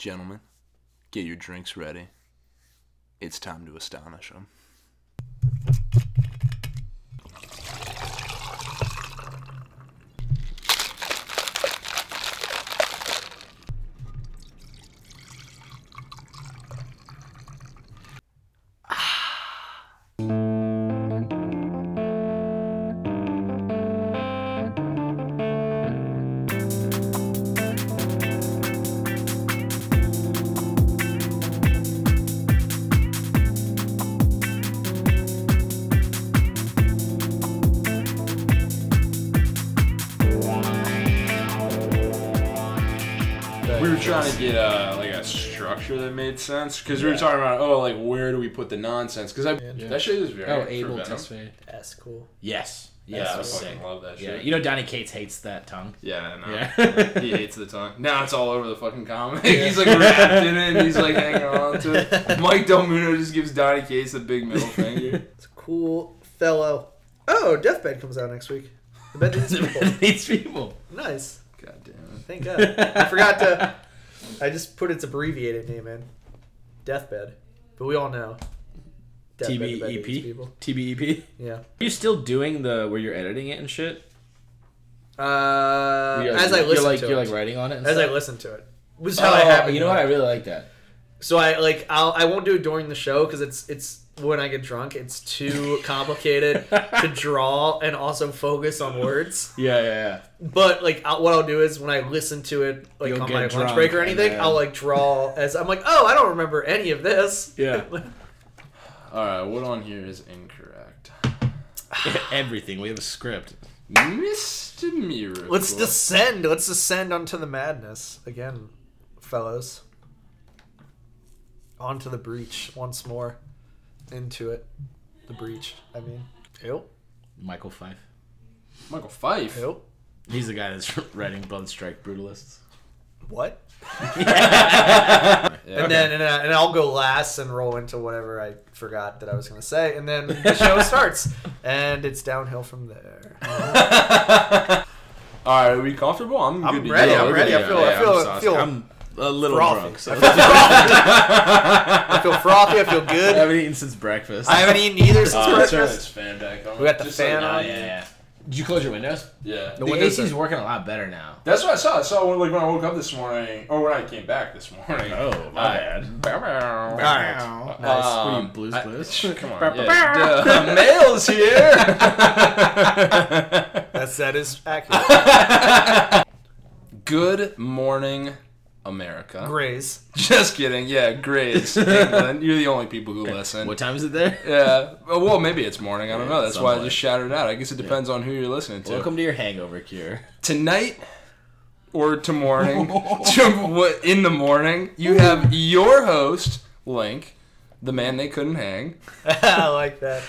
Gentlemen, get your drinks ready. It's time to astonish them. Trying to get like a structure that made sense, because we were talking about where do we put the nonsense, because that shit is very able to Venom. That's cool. Yes, I fucking love that shit. Donny Cates hates that tongue. He hates the tongue. Now it's all over the fucking comic. He's like wrapped in it and he's like hanging on to it. Mike Del Muno just gives Donny Cates the big middle finger. It's a cool fellow. Oh, Deathbed comes out next week. The bed needs people. Nice. God damn it. Thank God. I forgot to. I just put its abbreviated name in. Deathbed. But we all know. TBEP? TBEP? Yeah. Are you still doing the where you're editing it and shit? As I listen to it. You're writing on it and stuff? As I listen to it. Which is how I have it. You know what? I really like that. So I won't do it during the show because it's when I get drunk, it's too complicated to draw and also focus on words. Yeah. But what I'll do is when I listen to it, on my lunch break or anything, I'll draw as I'm I don't remember any of this. Yeah. All right, what on here is incorrect? Everything. We have a script. Mr. Miracle. Let's descend onto the madness again, fellows. Onto the breach once more. Into it. The breach, I mean. Ew. Michael Fife? Ew. He's the guy that's writing Bloodstrike Brutalists. What? And then I'll go last and roll into whatever I forgot that I was going to say. And then the show starts. And it's downhill from there. All right, are we comfortable? I'm ready. I feel a little drunk. So. I feel frothy. I feel good. I haven't eaten since breakfast. I haven't eaten either since breakfast. Turn this fan back on. We got the fan on. Yeah. Did you close your windows? Yeah. The windows AC's working a lot better now. That's what I saw. I saw when I woke up this morning, or when I came back this morning. Oh, my bad. Nice. What are you, Blues Clues? Come on. The mail's here. That is accurate. Good morning, America. Grays. Just kidding. Yeah, Grays. England. You're the only people who listen. What time is it there? Yeah. Well, maybe it's morning. I don't know. That's why I just shouted out. I guess it depends on who you're listening to. Welcome to your hangover cure. Tonight or in the morning, you have your host, Link, the man they couldn't hang. I like that.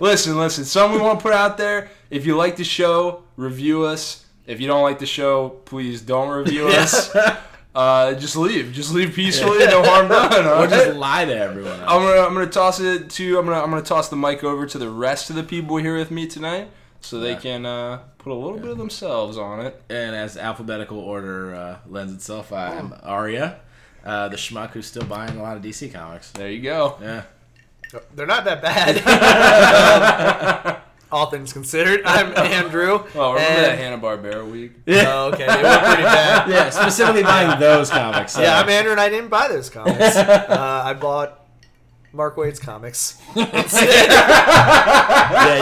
Listen. Something we want to put out there. If you like the show, review us. If you don't like the show, please don't review us. Just leave. Just leave peacefully. No harm done. Or just lie to everyone else. I'm gonna toss the mic over to the rest of the people here with me tonight, so they can put a little bit of themselves on it. And as alphabetical order lends itself, I'm Arya, the schmuck who's still buying a lot of DC comics. There you go. Yeah, they're not that bad. All things considered, I'm Andrew. Oh, remember that Hanna-Barbera week? Yeah. Oh, okay. They were pretty bad. Yeah, specifically buying those comics. So. Yeah, I'm Andrew, and I didn't buy those comics. I bought Mark Waid's comics. Yeah, you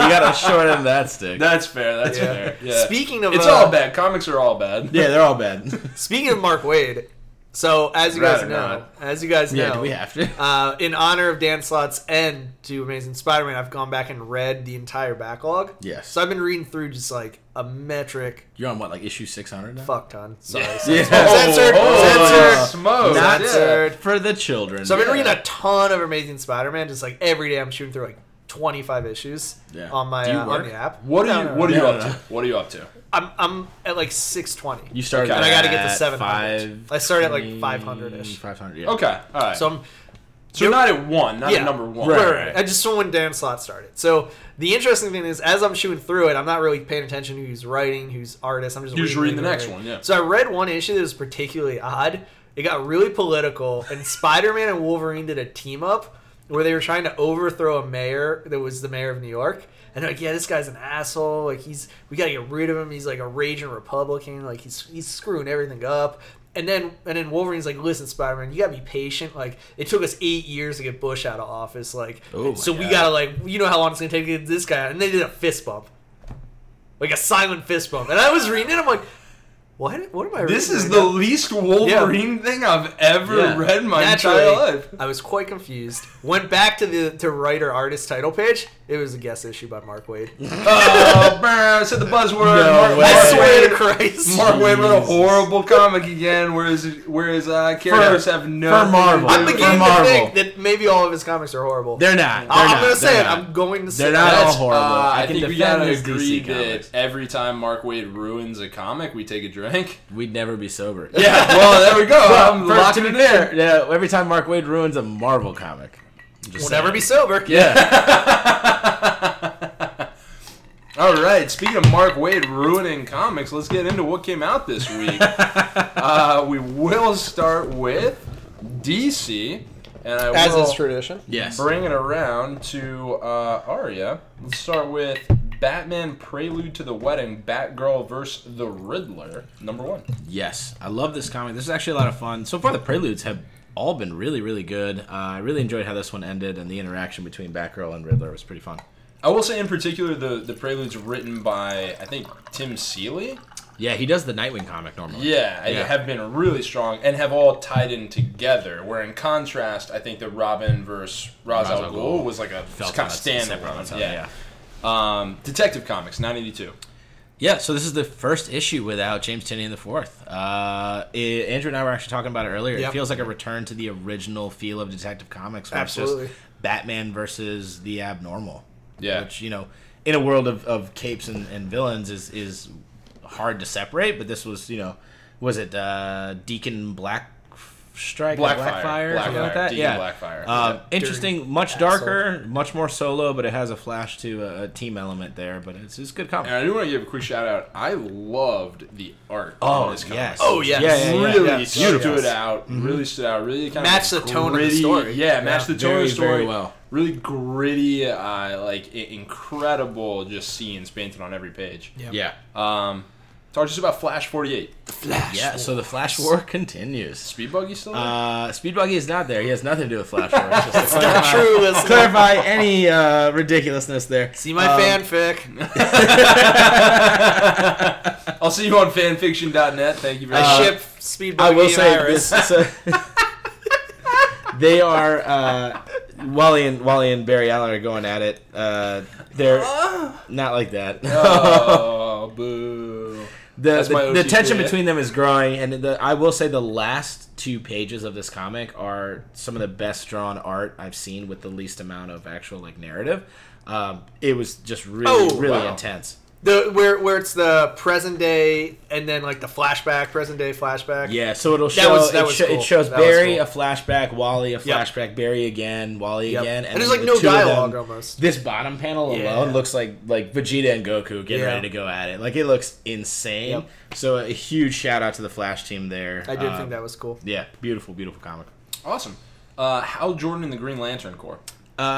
got to short end that stick. That's fair. That's fair. Yeah. Speaking of... It's all bad. Comics are all bad. Yeah, they're all bad. Speaking of Mark Waid... So, as you guys know, we have to. In honor of Dan Slott's end to Amazing Spider-Man, I've gone back and read the entire backlog. Yes. So I've been reading through just a metric. You're on what, issue 600 now? Fuck ton. Sorry. Yeah. Censored. For the children. So I've been reading a ton of Amazing Spider-Man. Just every day I'm shooting through 25 issues on my on the app. What are you up to? I'm at 620. You started and I got to get to 700. I started at 500-ish. 500, yeah. Okay. All right. So I'm So you're not at one, not at number one. Right. I just saw when Dan Slott started. So the interesting thing is, as I'm shooting through it, I'm not really paying attention to who's writing, who's artist. I'm just reading the next one, yeah. So I read one issue that was particularly odd. It got really political, and Spider-Man and Wolverine did a team-up where they were trying to overthrow a mayor that was the mayor of New York. And they're like, yeah, this guy's an asshole. Like, we got to get rid of him. He's like a raging Republican. Like, he's screwing everything up. And then Wolverine's like, listen, Spider-Man, you got to be patient. Like, it took us 8 years to get Bush out of office. Like, we got to, like, you know how long it's going to take to get this guy out. And they did a fist bump. Like a silent fist bump. And I was reading it. I'm like, what am I reading? This is the least Wolverine thing I've ever read in my entire life. I was quite confused. Went back to the writer-artist title page. It was a guest issue by Mark Waid. Said the buzzword. No, I swear to Christ. Mark Waid wrote a horrible comic again, whereas characters have no... For Marvel. I'm beginning to think that maybe all of his comics are horrible. They're not. I'm going to say they're not all horrible. I think we gotta agree that every time Mark Waid ruins a comic, we take a drink. We'd never be sober. Yeah, well, there we go. I'm locking it in. Yeah, every time Mark Waid ruins a Marvel comic, we'll never be sober. Yeah. All right. Speaking of Mark Waid ruining comics, let's get into what came out this week. We will start with DC, and I as is tradition. Yes. Bring it around to Arya. Let's start with Batman Prelude to the Wedding, Batgirl vs. the Riddler, #1. Yes. I love this comic. This is actually a lot of fun. So far, the preludes have all been really, really good. I really enjoyed how this one ended, and the interaction between Batgirl and Riddler was pretty fun. I will say, in particular, the preludes written by, I think, Tim Seeley. Yeah, he does the Nightwing comic normally. Yeah, yeah, have been really strong and have all tied in together, where in contrast, I think the Robin versus Ra's al Ghul was like a kind of standalone. Yeah. Detective Comics, 982. Yeah, so this is the first issue without James Tynion IV. Andrew and I were actually talking about it earlier. Yep. It feels like a return to the original feel of Detective Comics, where it's just Batman versus the abnormal. Yeah. Which, you know, in a world of capes and villains is hard to separate, but this was, you know, was it Deacon Blackfire? Blackfire, something like that? Deacon Blackfire. Interesting, much darker, much more solo, but it has a flash to a team element there, but it's a good comic. And I do want to give a quick shout out. I loved the art on this comic. Yes. Oh, yes. Really stood out, really stood out, really kind of matched the tone of the story. Yeah, matched the tone of the story. Very well. Really gritty, incredible just scenes painted on every page. Yep. Yeah. Talk to us about Flash 48. The Flash. Yeah, so the Flash War continues. Speed Buggy's still there? Speed Buggy is not there. He has nothing to do with Flash War. That's not true. Let's clarify any ridiculousness there. See my fanfic. I'll see you on fanfiction.net. Thank you very much. I ship Speed Buggy. I will say Iris. This. So they are, Wally and Barry Allen are going at it. They're not like that. Oh, boo. The tension between them is growing, and I will say the last two pages of this comic are some of the best drawn art I've seen with the least amount of actual narrative. It was just really intense. Where it's the present day and then the flashback, present day flashback. Yeah, so it'll show it shows Barry a flashback, Wally a flashback, Barry again, Wally again, and there's no dialogue almost. This bottom panel alone looks like Vegeta and Goku getting ready to go at it. It looks insane. Yep. So a huge shout out to the Flash team there. I did think that was cool. Yeah, beautiful comic. Awesome. Hal Jordan and the Green Lantern Corps.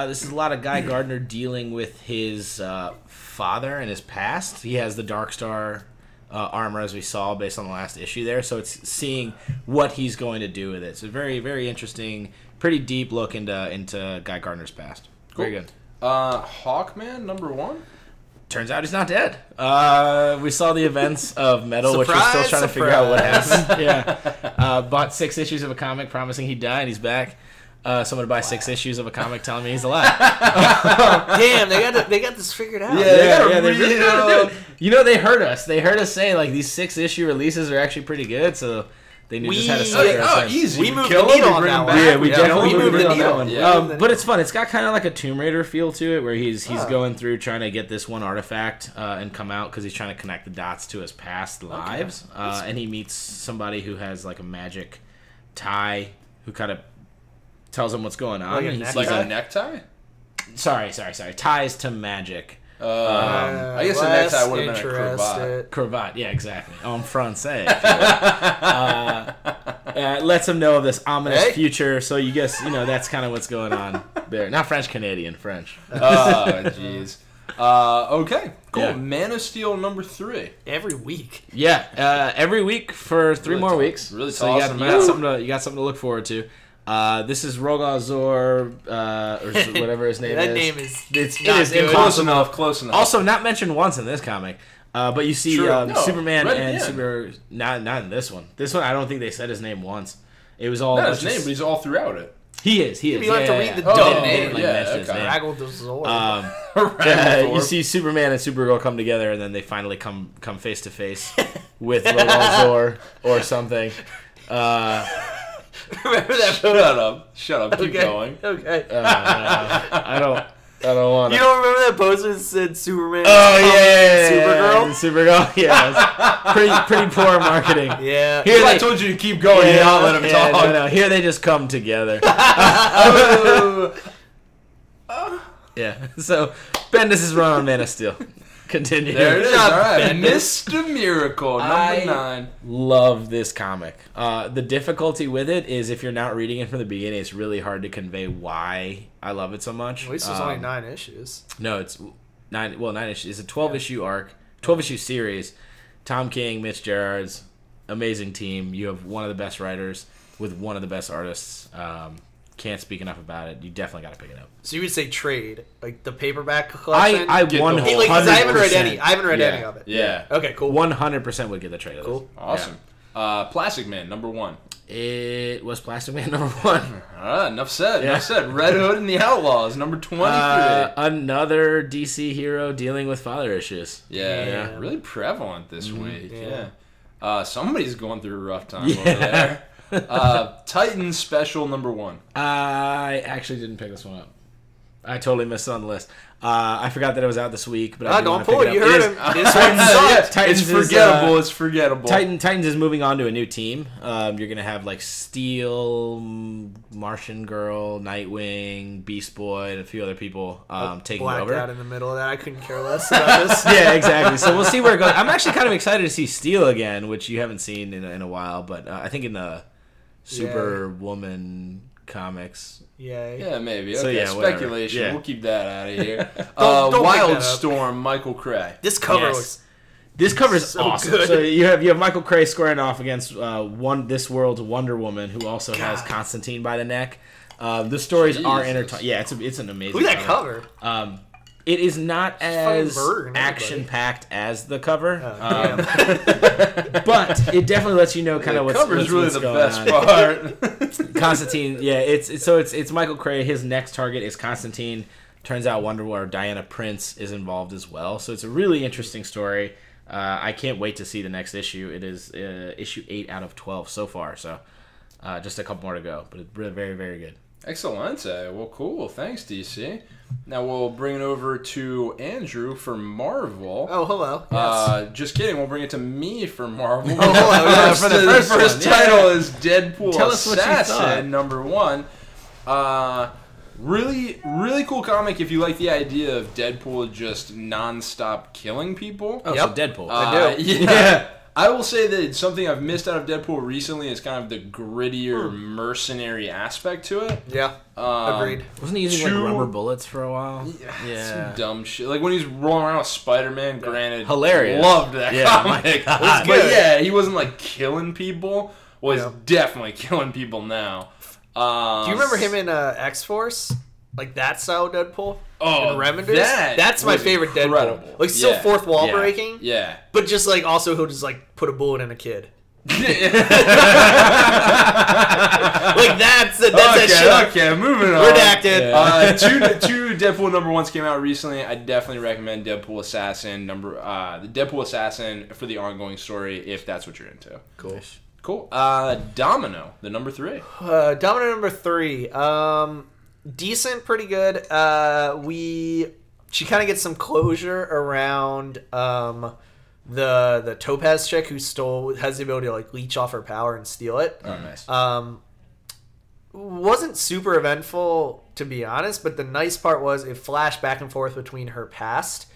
This is a lot of Guy Gardner dealing with his father and his past. He has the Darkstar armor, as we saw, based on the last issue there. So it's seeing what he's going to do with it. So very, very interesting, pretty deep look into Guy Gardner's past. Cool. Very good. Hawkman, #1. Turns out he's not dead. We saw the events of Metal, which we're still trying to figure out what happened. Yeah. Bought 6 issues of a comic promising he'd die, and he's back. Someone to buy 6 issues of a comic telling me he's alive. Damn, they got this figured out. Yeah, they really know. You know, they heard us. They heard us say these 6-issue releases are actually pretty good, so they knew just how to sell it. Oh, easy. We moved the needle on that one. Yeah, we definitely moved the needle on that one. But it's fun. It's got kind of a Tomb Raider feel to it, where he's going through trying to get this one artifact and come out, because he's trying to connect the dots to his past lives. And he meets somebody who has a magic tie, who kind of tells him what's going on. Like a necktie? Sorry. Ties to magic. I guess the necktie would have been a cravat. Cravat, yeah, exactly. En français. Lets him know of this ominous future, so you guess, that's kind of what's going on there. Not French, Canadian, French. Oh, jeez. Okay, cool. Yeah. Man of Steel #3 every week. Yeah, every week for three more weeks. Really, so awesome. You got something to look forward to. This is Rogol Zaar, or whatever his name is. That name is it is close enough. Also, not mentioned once in this comic, but you see Superman and Super. Not in this one. This one, I don't think they said his name once. It was all not his name, but he's all throughout it. He is. You have to read the dumb name. You see Superman and Supergirl come together, and then they finally come face to face with Rogol Zaar or something. Remember that? Shut up. Keep going. Okay. I don't want to. You don't remember that poster that said Superman? Oh, yeah. Supergirl? Yeah. Pretty poor marketing. Yeah. I told you to keep going and not let him talk. No. Here they just come together. Yeah. So, Bendis is run on Man of Steel. Continue. There it is. All right. Mr. Miracle, number 9. Love this comic. The difficulty with it is if you're not reading it from the beginning, it's really hard to convey why I love it so much. At least it's only 9 issues. No, it's 9. Well, 9 issues. It's a 12-issue arc, 12-issue series. Tom King, Mitch Gerards, amazing team. You have one of the best writers with one of the best artists. Can't speak enough about it. You definitely got to pick it up. So you would say trade, like the paperback collection? I 100%. Because I haven't read any. Any of it. Yeah. Okay, cool. 100% would get the trade. Cool. Awesome. Yeah. Plastic Man, #1. It was Plastic Man, #1. All right, enough said. Yeah. Enough said. Red Hood and the Outlaws, number 23. Another DC hero dealing with father issues. Yeah. Really prevalent this week. Yeah. Somebody's going through a rough time over there. Titan Special #1. I actually didn't pick this one up. I totally missed it on the list. I forgot that it was out this week, but I don't pull it. You heard him. It's forgettable. Titans is moving on to a new team. You're gonna have like Steel, Martian Girl, Nightwing, Beast Boy, and a few other people taking over. Blacked out in the middle of that. I couldn't care less about this. Yeah, exactly. So we'll see where it goes. I'm actually kind of excited to see Steel again, which you haven't seen in a while, but I think in the Superwoman comics. Yeah, maybe. Okay, so, speculation. Yeah. We'll keep that out of here. don't Wildstorm, Michael Cray. This cover is so awesome. Good. So you have Michael Cray squaring off against this world's Wonder Woman, who also has Constantine by the neck. The stories are intertwined. Yeah, it's an amazing. Look at that cover. It is not as action-packed as the cover, but it definitely lets you know kind of what's really the best part. Constantine, it's Michael Cray. His next target is Constantine. Turns out Wonder Woman Diana Prince is involved as well, so it's a really interesting story. I can't wait to see the next issue. It is issue 8 out of 12 so far, so just a couple more to go, but it's very, very good. Excellent. Well, cool. Thanks, DC. Now we'll bring it over to Andrew for Marvel. Oh, hello. Just kidding. We'll bring it to me for Marvel. Oh, hello. The first title is Deadpool Assassin, #1. Really, really cool comic if you like the idea of Deadpool just nonstop killing people. Oh, yep. So Deadpool. I do. Yeah. I will say that something I've missed out of Deadpool recently is kind of the grittier mercenary aspect to it. Yeah, agreed. Wasn't he using like rubber bullets for a while? Yeah. Some dumb shit. Like when he's rolling around with Spider-Man, granted. Hilarious. Loved that comic. But he wasn't like killing people. Well, he's definitely killing people now. Do you remember him in X-Force? Like that style Deadpool? Oh, that's my favorite incredible Deadpool. Like still fourth wall breaking. Yeah. But just like also he'll just like put a bullet in a kid. Like that's shit. Okay, moving on. Redacted. Yeah. Two Deadpool #1s came out recently. I definitely recommend Deadpool Assassin the Deadpool Assassin for the ongoing story if that's what you're into. Cool. Cool. Domino, the #3. Domino #3. Decent, pretty good. She kind of gets some closure around the Topaz chick who has the ability to like leech off her power and steal it. Oh, nice. wasn't super eventful, to be honest, but the nice part was it flashed back and forth between her past.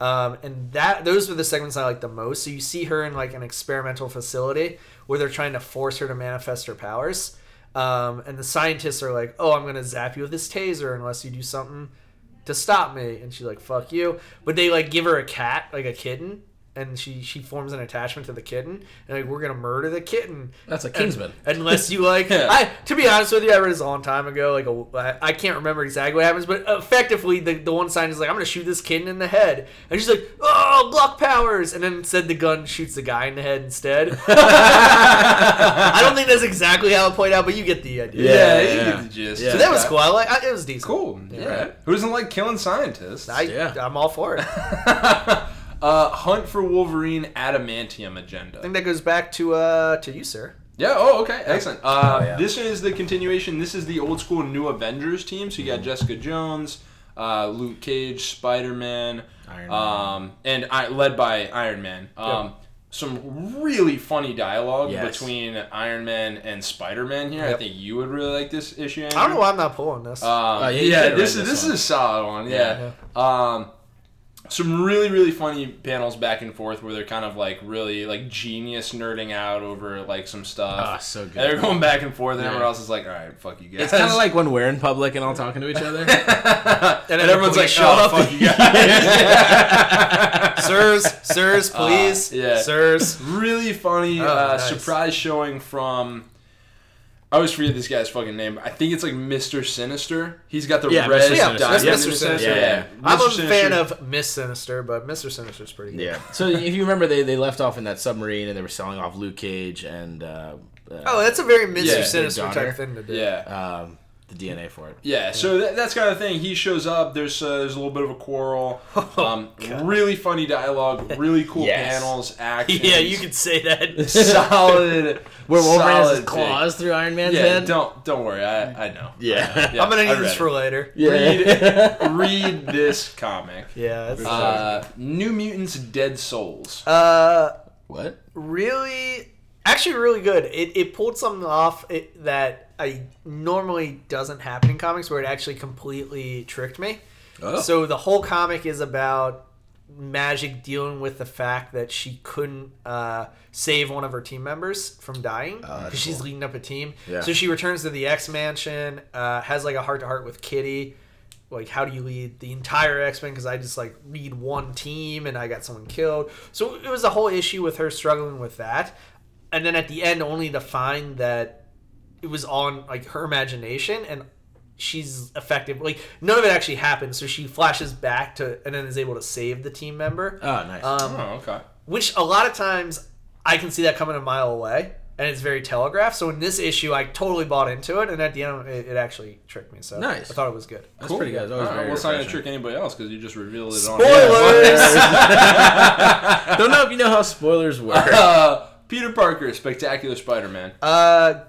And that those were the segments I liked the most. So you see her in like an experimental facility where they're trying to force her to manifest her powers. And the scientists are like, oh, I'm going to zap you with this taser unless you do something to stop me. And she's like, fuck you. But they like give her a cat, like a kitten. And she forms an attachment to the kitten, and like, we're gonna murder the kitten. That's a Kingsman. Unless you like, yeah. To be honest with you, I read this a long time ago. I can't remember exactly what happens, but effectively, the one sign is like, I'm gonna shoot this kitten in the head, and she's like, oh, block powers, and then instead the gun shoots the guy in the head instead. I don't think that's exactly how it played out, but you get the idea. Yeah. You get the gist. Yeah. So that was cool. It was decent. Cool. Yeah. Right. Who doesn't like killing scientists? I'm all for it. Hunt for Wolverine adamantium agenda. I think that goes back to you, sir. Yeah. Oh, okay. Excellent. This is the continuation. This is the old school New Avengers team. So you got Jessica Jones, Luke Cage, Spider-Man, Iron Man. And led by Iron Man. Yep. Some really funny dialogue between Iron Man and Spider-Man here. Yep. I think you would really like this issue, Andrew. I don't know why I'm not pulling this. This is a solid one. Yeah. Some really, really funny panels back and forth where they're kind of like really like genius nerding out over like some stuff. Ah, so good. And they're going back and forth, and everyone else is like, all right, fuck you guys. It's kind of like when we're in public and all talking to each other. and everyone's like, shut up. Fuck you guys. Sirs, please. Sirs. Really funny surprise showing from... I always forget this guy's fucking name. I think it's like Mr. Sinister. He's got the red diamond. Mr. Sinister. Yeah. I'm a fan of Miss Sinister, but Mr. Sinister's pretty good. Yeah. So if you remember, they left off in that submarine and they were selling off Luke Cage and... that's a very Mr. Sinister type thing to do. Yeah. The DNA for it. Yeah. So that's kind of the thing. He shows up. There's a little bit of a quarrel. Really funny dialogue. Really cool panels. Actions. Yeah, you could say that. Solid... Where Wolverine has his claws through Iron Man's head? Don't worry. I know. Yeah. I'm going to need this for later. Yeah. Read this comic. Yeah. That's New Mutants Dead Souls. What? Really... Actually really good. It pulled something off that I normally doesn't happen in comics where it actually completely tricked me. Oh. So the whole comic is about... Magik dealing with the fact that she couldn't save one of her team members from dying because she's leading up a team. Yeah. So she returns to the X Mansion, has like a heart-to-heart with Kitty. Like, how do you lead the entire X-Men? Because I just like lead one team and I got someone killed. So it was a whole issue with her struggling with that. And then at the end, only to find that it was on like her imagination and she's effective. Like, none of it actually happens, so she flashes back to and then is able to save the team member. Oh, nice. Okay. Which a lot of times I can see that coming a mile away, and it's very telegraphed. So in this issue, I totally bought into it, and at the end, it actually tricked me. So nice. I thought it was good. That's cool. Pretty good. All right, well, it's not going to trick anybody else because you just revealed it on spoilers. Don't know if you know how spoilers work. Peter Parker, Spectacular Spider-Man.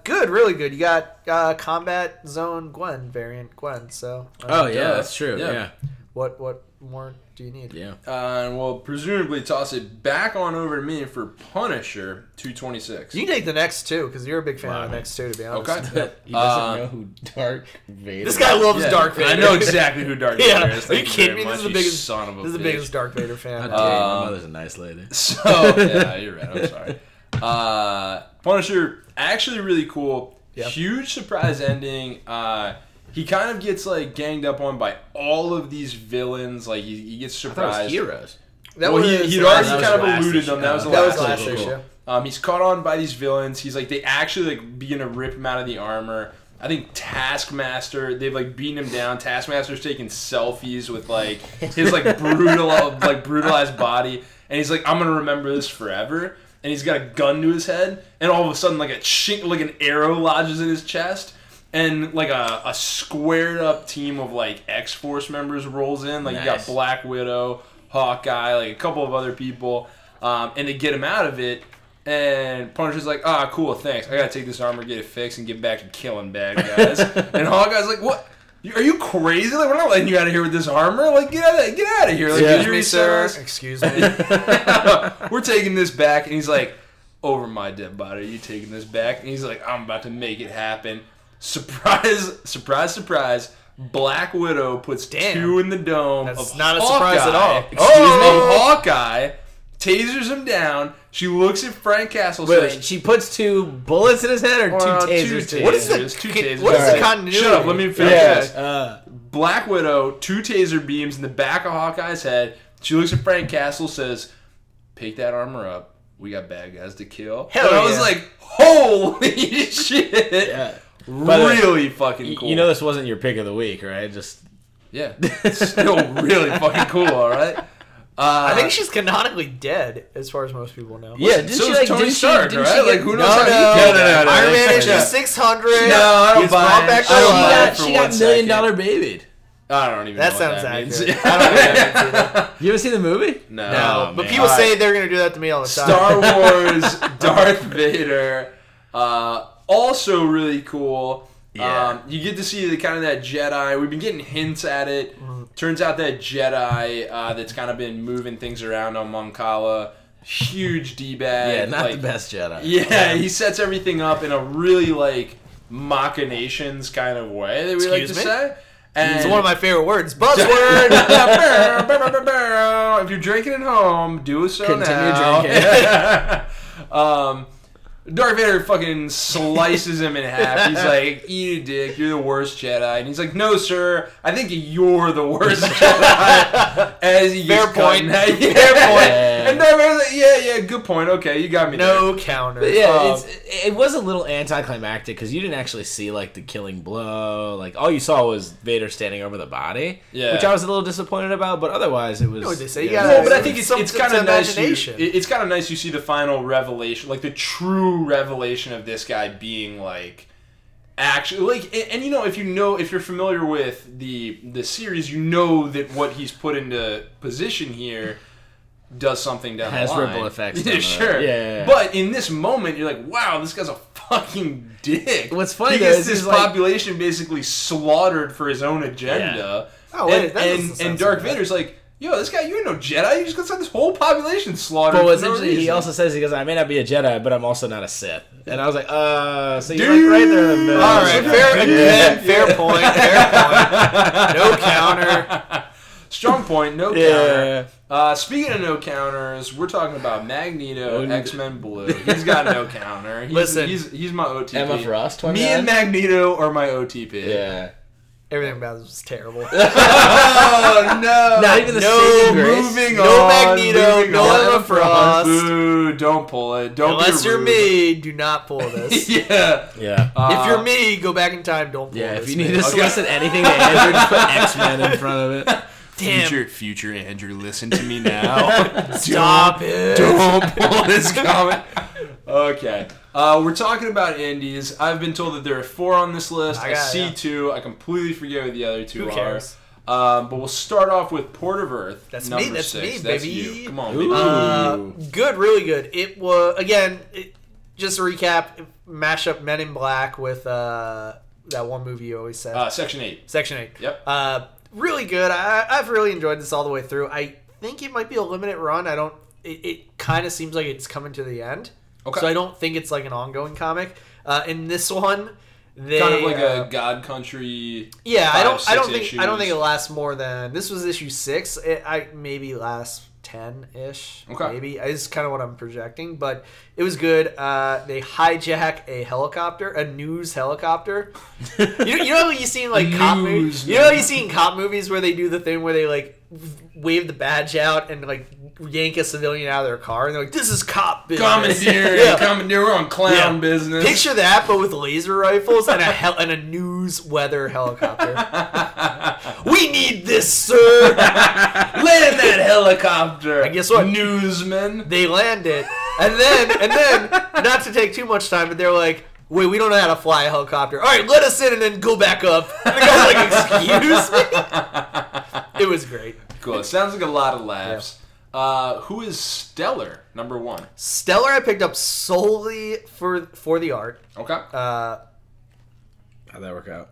Good, really good. You got Combat Zone Gwen variant Gwen. So. That's true. Yeah. What more do you need? Yeah. And we'll presumably toss it back on over to me for Punisher 226. You take the next two because you're a big fan of the next two, to be honest. Okay. He doesn't know who Darth Vader. This guy loves Darth Vader. I know exactly who Darth Vader is. Are you kidding me? This is the biggest son of a bitch. This is the biggest Darth Vader fan. My mother's a nice lady. So yeah, you're right. I'm sorry. Punisher, actually really cool. Yep. Huge surprise ending. He kind of gets like ganged up on by all of these villains. Like he gets surprised. I thought it was heroes. He'd already kind of eluded them. That was the last issue. He's caught on by these villains. He's like they actually like begin to rip him out of the armor. I think Taskmaster, they've like beaten him down. Taskmaster's taking selfies with like his like brutalized body, and he's like, I'm gonna remember this forever. And he's got a gun to his head, and all of a sudden, like a chink, like an arrow lodges in his chest, and like a squared up team of like X-Force members rolls in. Like you got Black Widow, Hawkeye, like a couple of other people, and they get him out of it. And Punisher's like, cool, thanks. I gotta take this armor, get it fixed, and get back to killing bad guys. And Hawkeye's like, what? Are you crazy? Like, we're not letting you out of here with this armor. Like, get out of here. Like, Excuse me, sir. We're taking this back. And he's like, over my dead body, are you taking this back? And he's like, I'm about to make it happen. Surprise, surprise, surprise. Black Widow puts two in the dome. That's not a surprise at all. Excuse me. Hawkeye tasers him down. She looks at Frank Castle. Wait, she puts two bullets in his head or two tasers? What is the continuity? Shut up. Let me finish this. Black Widow, two taser beams in the back of Hawkeye's head. She looks at Frank Castle, says, "Pick that armor up. We got bad guys to kill." Hell yeah. I was like, holy shit. Yeah. Really fucking cool. You know this wasn't your pick of the week, right? Yeah. It's still really fucking cool, all right? I think she's canonically dead, as far as most people know. Yeah, didn't she, Tony Stark, right? Like, who knows how he killed Iron Man is just 600. No, I don't buy it. She got $1 million babied. I don't even know what that means. That sounds accurate. I don't know what that means. You ever seen the movie? No. No, but people say they're going to do that to me all the time. Star Wars, Darth Vader, also really cool. Yeah. You get to see the kind of that Jedi. We've been getting hints at it. Turns out that Jedi that's kind of been moving things around on Moncala, huge D-bag. Yeah, not the best Jedi. Yeah, he sets everything up in a really, like, machinations kind of way that we say. And it's one of my favorite words. Buzzword! If you're drinking at home, do so now. Continue drinking. Darth Vader fucking slices him in half. He's like, "Eat a dick, you're the worst Jedi." And he's like, "No, sir, I think you're the worst Jedi." As he gets Fair point. And Darth Vader's like, yeah, good point. Okay, you got me counter. But yeah, it was a little anticlimactic because you didn't actually see, like, the killing blow. Like, all you saw was Vader standing over the body, which I was a little disappointed about, but otherwise it was... But I think it's kind of nice. It's kind of nice you see the final revelation, like, the true revelation of this guy being like actually like and if you're familiar with the series, you know that what he's put into position here does something down the line. Has ripple effects. Yeah. But in this moment you're like, wow, this guy's a fucking dick. What's funny though is this population basically slaughtered for his own agenda. Yeah. And Darth Vader's like, "Yo, this guy, you ain't no Jedi. You just got this whole population slaughtered." But he also says, he goes, "I may not be a Jedi, but I'm also not a Sith." And I was like, so you're like right there in the middle. All right, fair point. No counter. Strong point, no counter. Speaking of no counters, we're talking about Magneto, X-Men Blue. He's got no counter. He's my OTP. Emma Frost. Me and Magneto are my OTP. Yeah. Everything about this was terrible. Oh, no. Not even the saving grace. No Magneto, no Emma Frost. Boo, don't pull it. Unless you're me, do not pull this. Yeah. If you're me, go back in time, don't pull this. Yeah, if you need to listen to anything to Andrew, just put X-Men in front of it. Damn. Future Andrew, listen to me now. Stop it. Don't pull this comment. Okay. We're talking about indies. I've been told that there are 4 on this list. I see 2. I completely forget what the other 2 are. But we'll start off with Port of Earth. That's number me. That's 6. Me, that's baby. You. Come on, baby. Good, really good. It was just to recap. Mash up Men in Black with that one movie you always said. Section 8. Yep. Really good. I've really enjoyed this all the way through. I think it might be a limited run. It kind of seems like it's coming to the end. Okay. So I don't think it's like an ongoing comic. In this one, they kind of like a God Country. Yeah, I don't think it lasts more than this was issue 6. I maybe lasts 10-ish. Okay, maybe is kind of what I'm projecting. But it was good. They hijack a helicopter, a news helicopter. You see in cop movies where they do the thing where they like wave the badge out and like yank a civilian out of their car, and they're like, "This is cop business. Commandeer, we're on clown business." Picture that, but with laser rifles and a news weather helicopter. "We need this, sir. Land that helicopter." And guess what? Newsman. They land it, and then, not to take too much time, but they're like, "Wait, we don't know how to fly a helicopter. All right, let us in and then go back up." And the guy's like, "Excuse me?" It was great. Cool. It sounds like a lot of laughs. Yeah. Who is Stellar, number 1? Stellar I picked up solely for the art. Okay. How'd that work out?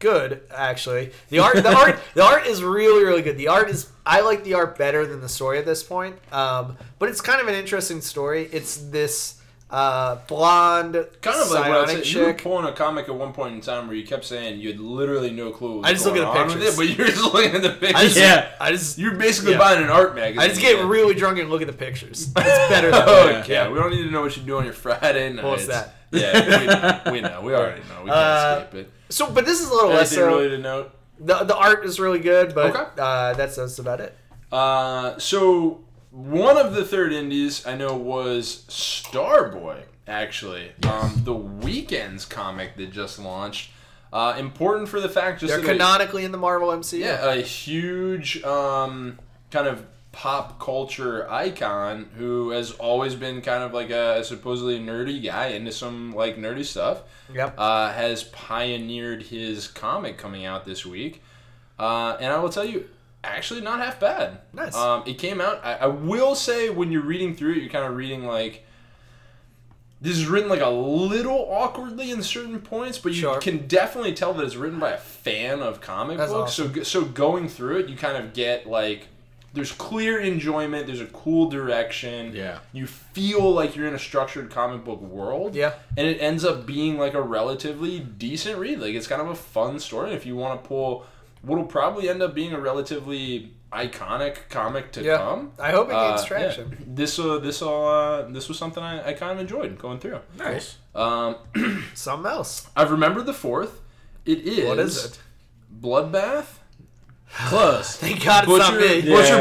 Good, actually. The art is really, really good. I like the art better than the story at this point. But it's kind of an interesting story. It's this Blonde, kind of like what I said. You were pulling a comic at one point in time where you kept saying you had literally no clue. I just look at the pictures, but you're just looking at the pictures. You're basically buying an art magazine. I just get really drunk and look at the pictures. It's better than that. Yeah, we don't need to know what you do on your Friday nights. What's that? Yeah, we know. We already know. We can't escape it. So, but this is a little less. Anything really to note? The art is really good, but that's about it. So. One of the third indies I know was Starboy, actually. The Weeknd's comic that just launched. Important for the fact just they're canonically in the Marvel MCU. Yeah, a huge kind of pop culture icon who has always been kind of like a supposedly nerdy guy into some like nerdy stuff. Yep. Has pioneered his comic coming out this week. And I will tell you, actually not half bad. Nice. It came out, I will say when you're reading through it, you're kind of reading like, this is written like a little awkwardly in certain points, but you can definitely tell that it's written by a fan of comic books. Awesome. So going through it, you kind of get like, there's clear enjoyment, there's a cool direction. Yeah. You feel like you're in a structured comic book world. Yeah. And it ends up being like a relatively decent read. Like it's kind of a fun story. If you want to pull what'll probably end up being a relatively iconic comic to come. I hope it gains traction. Yeah. This was something I kind of enjoyed going through. Nice. Something else. I've remembered the fourth. It is. What is it? Bloodbath. Close. Thank God it's not me. Yeah. Butcher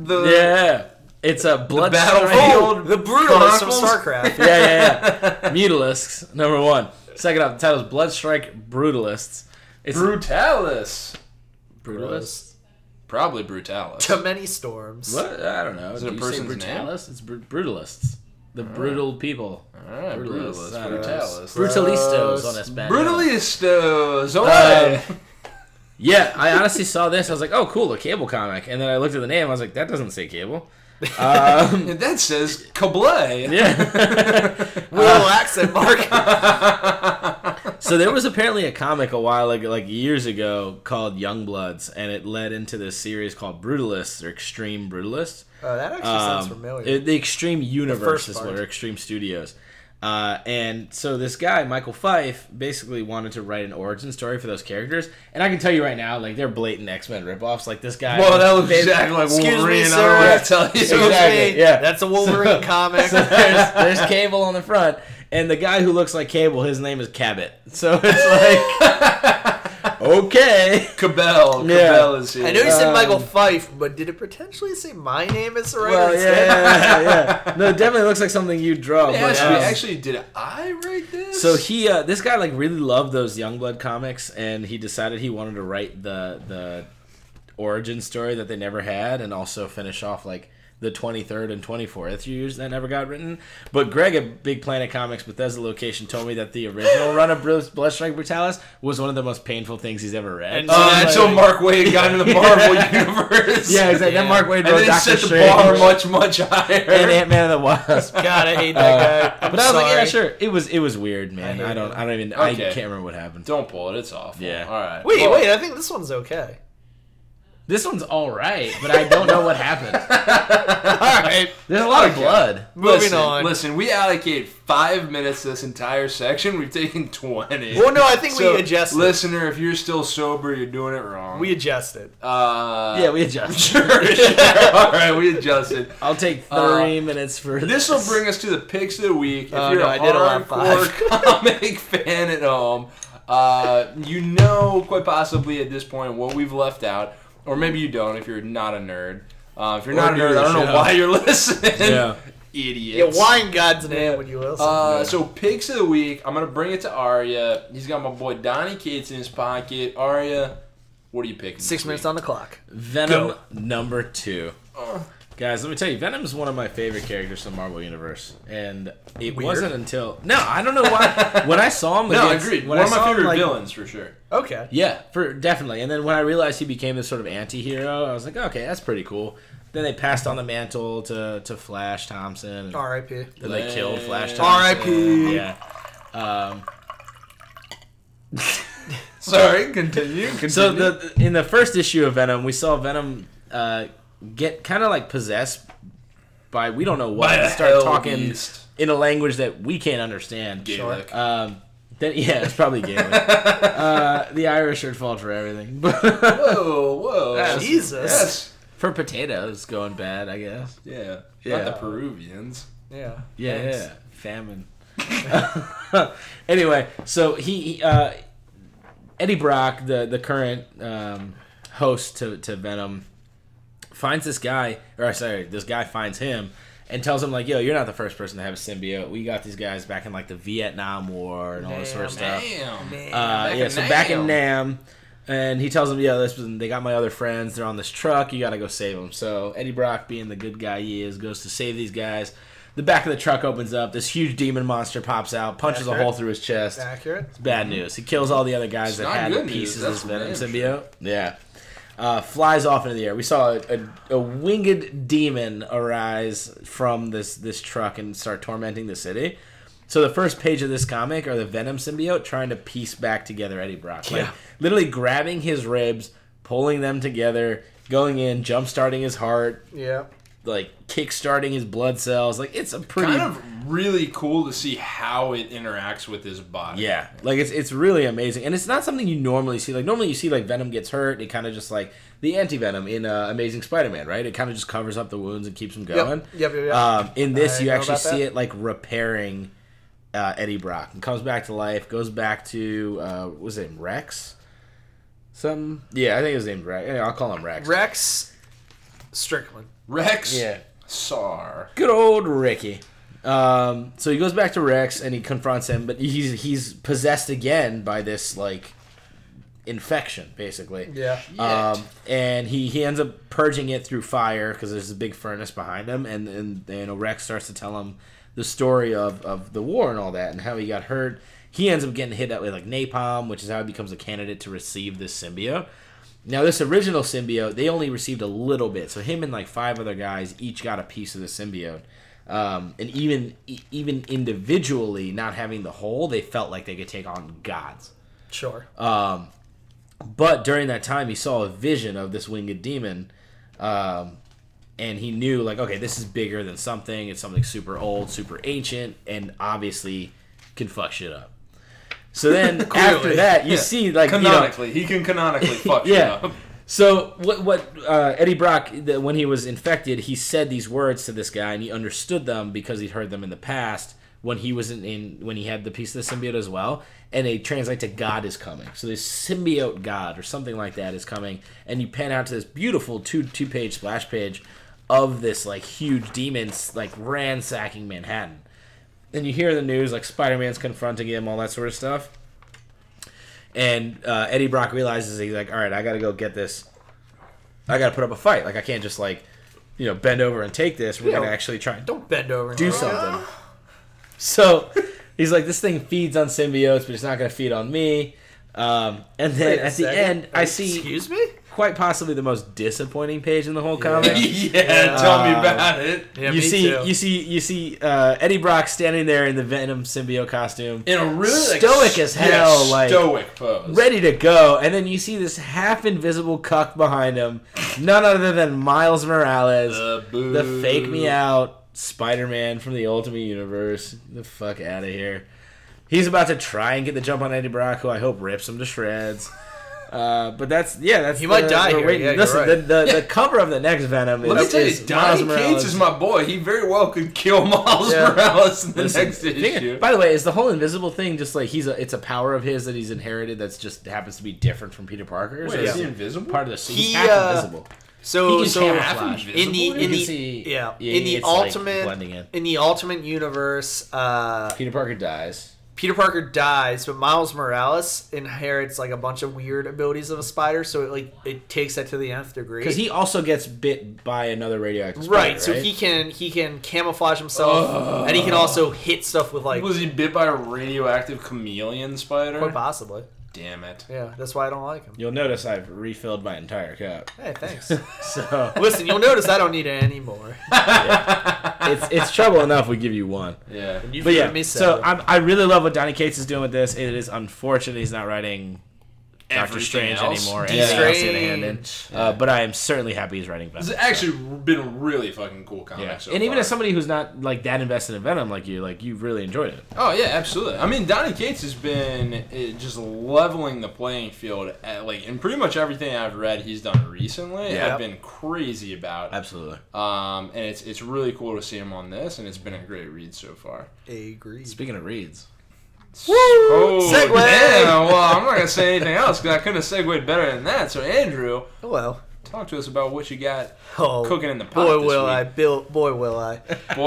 Bloodbath. It's a Bloodstrike. The Brutalists from StarCraft. Mutalisks. Number one. Second off, the title is Bloodstrike Brutalists. It's Brutalis? Probably Brutalis. Too many storms. What? I don't know. Is it a person's Brutalis? Name? It's Brutalists. The brutal people. All right, Brutalists. Brutalists. Brutalistos on Spanish. Brutalistos. Yeah, I honestly saw this. I was like, oh, cool, a cable comic. And then I looked at the name. I was like, that doesn't say cable. That says Cablay. Yeah. Little accent mark. So there was apparently a comic a while ago, like years ago, called Youngbloods, and it led into this series called Brutalists or Extreme Brutalists. Oh, that actually sounds familiar. The Extreme Universe is what, or Extreme Studios. And so this guy, Michael Fife, basically wanted to write an origin story for those characters. And I can tell you right now, like, they're blatant X-Men ripoffs. Like, this guy... Well, that looks exactly like Wolverine. I don't want to tell you. Exactly, yeah. That's a Wolverine comic. So there's Cable on the front. And the guy who looks like Cable, his name is Cabot. So it's like... okay. Cabell. Cabell is here. I know you said Michael Fife, but did it potentially say my name is the writer? Well, yeah. No, it definitely looks like something you draw. Yeah, but, actually, did I write this? So he, this guy, like, really loved those Youngblood comics, and he decided he wanted to write the origin story that they never had, and also finish off like the 23rd and 24th years that never got written. But Greg at Big Planet Comics Bethesda location told me that the original run of Bloodstrike Brutalis was one of the most painful things he's ever read. So Mark Waid got into the Marvel universe. Yeah, exactly. Yeah. Then Mark Waid wrote Doctor Strange. And then set the bar much, much higher. And Ant-Man and the Wasp. God, I hate that guy. I was like, yeah, sure. It was weird, man. I don't even... Okay. I can't remember what happened. Don't pull it. It's awful. Yeah. All right. Wait. I think this one's okay. This one's all right, but I don't know what happened. All right. There's a lot of blood. Moving on. Listen, we allocate 5 minutes to this entire section. We've taken 20. Well, no, I think we adjusted. Listener, if you're still sober, you're doing it wrong. We adjusted. We adjusted. Sure. All right, we adjusted. I'll take 30 minutes for this. This will bring us to the picks of the week. If you're a hardcore comic fan at home, you know quite possibly at this point what we've left out. Or maybe you don't if you're not a nerd. If you're not a nerd, I don't know why you're listening. Yeah. Idiots. Yeah, why in God's name would you listen? So, picks of the week. I'm going to bring it to Arya. He's got my boy Donny Cates in his pocket. Arya, what are you picking? 6 minutes on the clock. Venom number 2. Guys, let me tell you, Venom is one of my favorite characters in the Marvel Universe. And it wasn't until... No, I don't know why. When I saw him... No, I agree. One of my favorite villains, for sure. Okay. Yeah, definitely. And then when I realized he became this sort of anti-hero, I was like, okay, that's pretty cool. Then they passed on the mantle to Flash Thompson. R.I.P. Then they killed Flash Thompson. R.I.P. Yeah. Sorry, continue. So in the first issue of Venom, we saw Venom... get kind of like possessed by we don't know what. By a hell beast. in a language that we can't understand. Gaelic. Then, yeah, it's probably Gaelic. The Irish are at fault for everything. whoa. Jesus. Yes. For potatoes going bad, I guess. Yeah. Not the Peruvians. Yeah. Famine. Anyway, so he Eddie Brock, the current host to Venom, finds this guy, this guy finds him and tells him, like, yo, you're not the first person to have a symbiote. We got these guys back in, like, the Vietnam War and all this sort of stuff. Back in Nam. And he tells him, they got my other friends. They're on this truck. You got to go save them. So Eddie Brock, being the good guy he is, goes to save these guys. The back of the truck opens up. This huge demon monster pops out, punches a hole through his chest. Accurate. It's bad news. He kills all the other guys that had pieces of this Venom symbiote. Yeah. Flies off into the air. We saw a winged demon arise from this truck and start tormenting the city. So the first page of this comic are the Venom symbiote trying to piece back together Eddie Brock. Like, literally grabbing his ribs, pulling them together, going in, jump-starting his heart. Yeah. Like, kick-starting his blood cells. Like, it's a pretty... Kind of really cool to see how it interacts with his body. Yeah. Like, it's really amazing. And it's not something you normally see. Like, normally you see, like, Venom gets hurt, and it kind of just, like, the anti-Venom in Amazing Spider-Man, right? It kind of just covers up the wounds and keeps them going. Yep. In this, you actually see it, like, repairing Eddie Brock. And comes back to life, goes back to, what was it, Rex? Something? Yeah, I think it was named Rex. I'll call him Rex. Rex Strickland. Rex Saar. Good old Ricky. So he goes back to Rex and he confronts him, but he's possessed again by this, like, infection, basically. Yeah. And he ends up purging it through fire because there's a big furnace behind him, and you know, Rex starts to tell him the story of the war and all that and how he got hurt. He ends up getting hit up with, like, napalm, which is how he becomes a candidate to receive this symbiote. Now, this original symbiote, they only received a little bit. So him and, like, 5 other guys each got a piece of the symbiote. And even individually, not having the whole, they felt like they could take on gods. Sure. But during that time, he saw a vision of this winged demon. And he knew, like, okay, this is bigger than something. It's something super old, super ancient, and obviously can fuck shit up. So then, after that, you see, like, canonically, you know, he can canonically fuck shit up. So what Eddie Brock, when he was infected, he said these words to this guy, and he understood them because he'd heard them in the past when he was when he had the piece of the symbiote as well. And they translate to "God is coming." So this symbiote God or something like that is coming, and you pan out to this beautiful two-page splash page of this, like, huge demon, like, ransacking Manhattan. And you hear the news, like, Spider-Man's confronting him, all that sort of stuff. And Eddie Brock realizes, he's like, all right, I got to go get this. I got to put up a fight. Like, I can't just, like, you know, bend over and take this. We're going to actually try and don't bend over and do something. So he's like, this thing feeds on symbiotes, but it's not going to feed on me. And then at the end, I see... Excuse me? Quite possibly the most disappointing page in the whole comic. Tell me about it. You see Eddie Brock standing there in the Venom symbiote costume in a really stoic as hell, like stoic pose, ready to go. And then you see this half invisible cuck behind him, none other than Miles Morales, the fake me out Spider-Man from the Ultimate Universe. The fuck out of here. He's about to try and get the jump on Eddie Brock, who I hope rips him to shreds. But that's he might die here. Yeah, listen, right. The cover of the next Venom. Let me tell you, Donny Cates is my boy. He very well could kill Miles Morales in the next issue. By the way, is the whole invisible thing just like it's a power of his that he's inherited that's just happens to be different from Peter Parker? Wait, is he invisible? Part of the suit. He's half invisible. So half in the Ultimate Universe, Peter Parker dies, but Miles Morales inherits, like, a bunch of weird abilities of a spider, so it takes that to the nth degree. Because he also gets bit by another radioactive spider, right? So he can camouflage himself, and he can also hit stuff with, like... Was he bit by a radioactive chameleon spider? Quite possibly. Damn it. Yeah, that's why I don't like him. You'll notice I've refilled my entire cup. Hey, thanks. So listen, you'll notice I don't need it anymore. Yeah. It's trouble enough we give you one. Yeah. But yeah, me so I really love what Donny Cates is doing with this. It is unfortunate he's not writing Doctor Strange anymore. Yeah. Strange. Yeah. But I am certainly happy he's writing Venom. It's actually been a really fucking cool comic. Yeah. So and even as somebody who's not like that invested in Venom, like you really enjoyed it. Oh yeah, absolutely. I mean, Donny Cates has been just leveling the playing field at, like, in pretty much everything I've read he's done recently. Yeah. I've been crazy about. Absolutely. And it's really cool to see him on this, and it's been a great read so far. Agreed. Speaking of reads. Woo! Oh, segue! Damn. Well, I'm not going to say anything else because I couldn't have segued better than that. So, Andrew, talk to us about what you got cooking in the pot this week. Boy, will I build.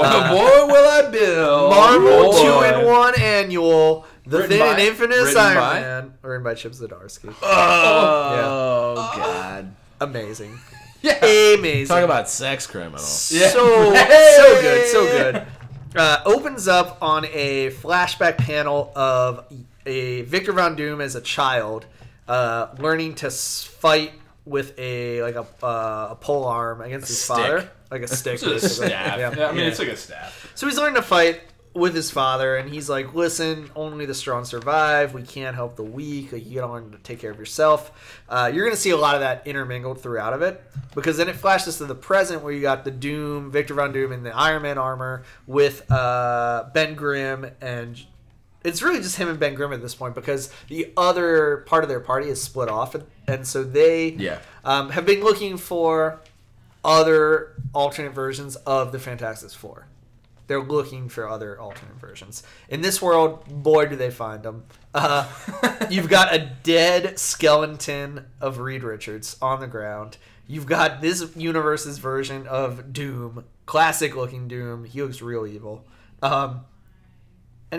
Marvel 2-in-1 Annual. The Thin and Infamous Iron Man. Written by Chip Zdarsky. God. Amazing. Yeah. Amazing. Talk about sex criminals. Yeah. So good. Opens up on a flashback panel of a Victor Von Doom as a child, learning to fight with a pole arm against his father, like a stick. Staff. Yeah. Yeah, I mean, it's like a staff. So he's learning to fight with his father, and he's like, "Listen, only the strong survive. We can't help the weak. Like, you don't have to take care of yourself." You're gonna see a lot of that intermingled throughout of it. Because then it flashes to the present where you got the Doom, Victor Von Doom in the Iron Man armor with Ben Grimm, and it's really just him and Ben Grimm at this point because the other part of their party is split off, and so they have been looking for other alternate versions of the Fantastic Four. They're looking for other alternate versions. In this world, boy, do they find them. You've got a dead skeleton of Reed Richards on the ground. You've got this universe's version of Doom, classic-looking Doom. He looks real evil. And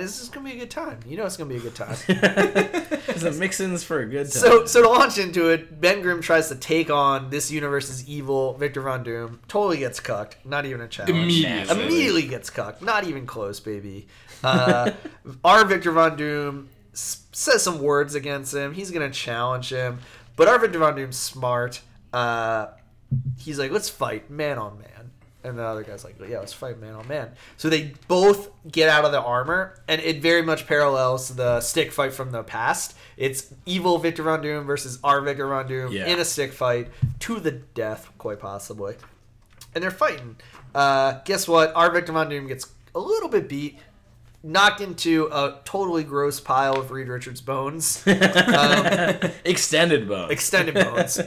it's just going to be a good time. You know it's going to be a good time. It's a mix-ins for a good time. So to launch into it, Ben Grimm tries to take on this universe's evil Victor Von Doom. Totally gets cucked. Not even a challenge. Immediately gets cucked. Not even close, baby. Our Victor Von Doom says some words against him. He's going to challenge him. But our Victor Von Doom's smart. He's like, let's fight man on man, and the other guy's like, yeah, let's fight man on man. So they both get out of the armor, and it very much parallels the stick fight from the past. It's evil Victor Von Doom versus our Victor Von Doom in a stick fight to the death, quite possibly, and they're fighting. Guess what? Our Victor Von Doom gets a little bit beat, knocked into a totally gross pile of Reed Richards bones, extended bones.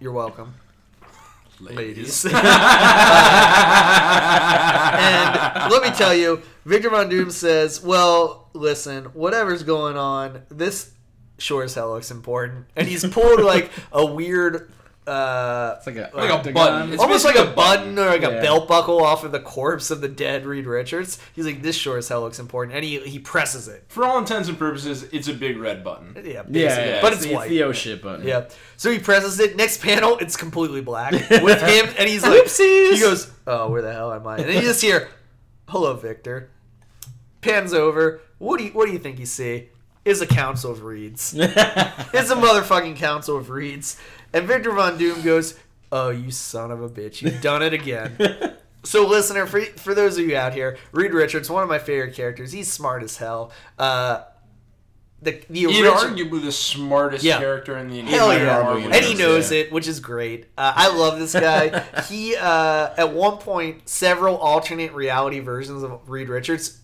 You're welcome, ladies. And let me tell you, Victor Von Doom says, well, listen, whatever's going on, this sure as hell looks important. And he's pulled like a weird... it's like a button. It's almost like a button or like a belt buckle off of the corpse of the dead Reed Richards. He's like, this sure as hell looks important. And he presses it. For all intents and purposes, it's a big red button. Yeah, basically. Yeah. But it's white. It's the O-shit button. Yeah. So he presses it. Next panel, it's completely black with him. And he's like, oopsies. He goes, oh, where the hell am I? And then you just hear, hello, Victor. Pans over. What do you think you see? Is a council of reeds. It's a motherfucking council of reeds. And Victor Von Doom goes, oh, you son of a bitch. You've done it again. So, listener, for those of you out here, Reed Richards, one of my favorite characters. He's smart as hell. He's arguably the smartest character in the entire world. And he knows it, which is great. I love this guy. He, at one point, several alternate reality versions of Reed Richards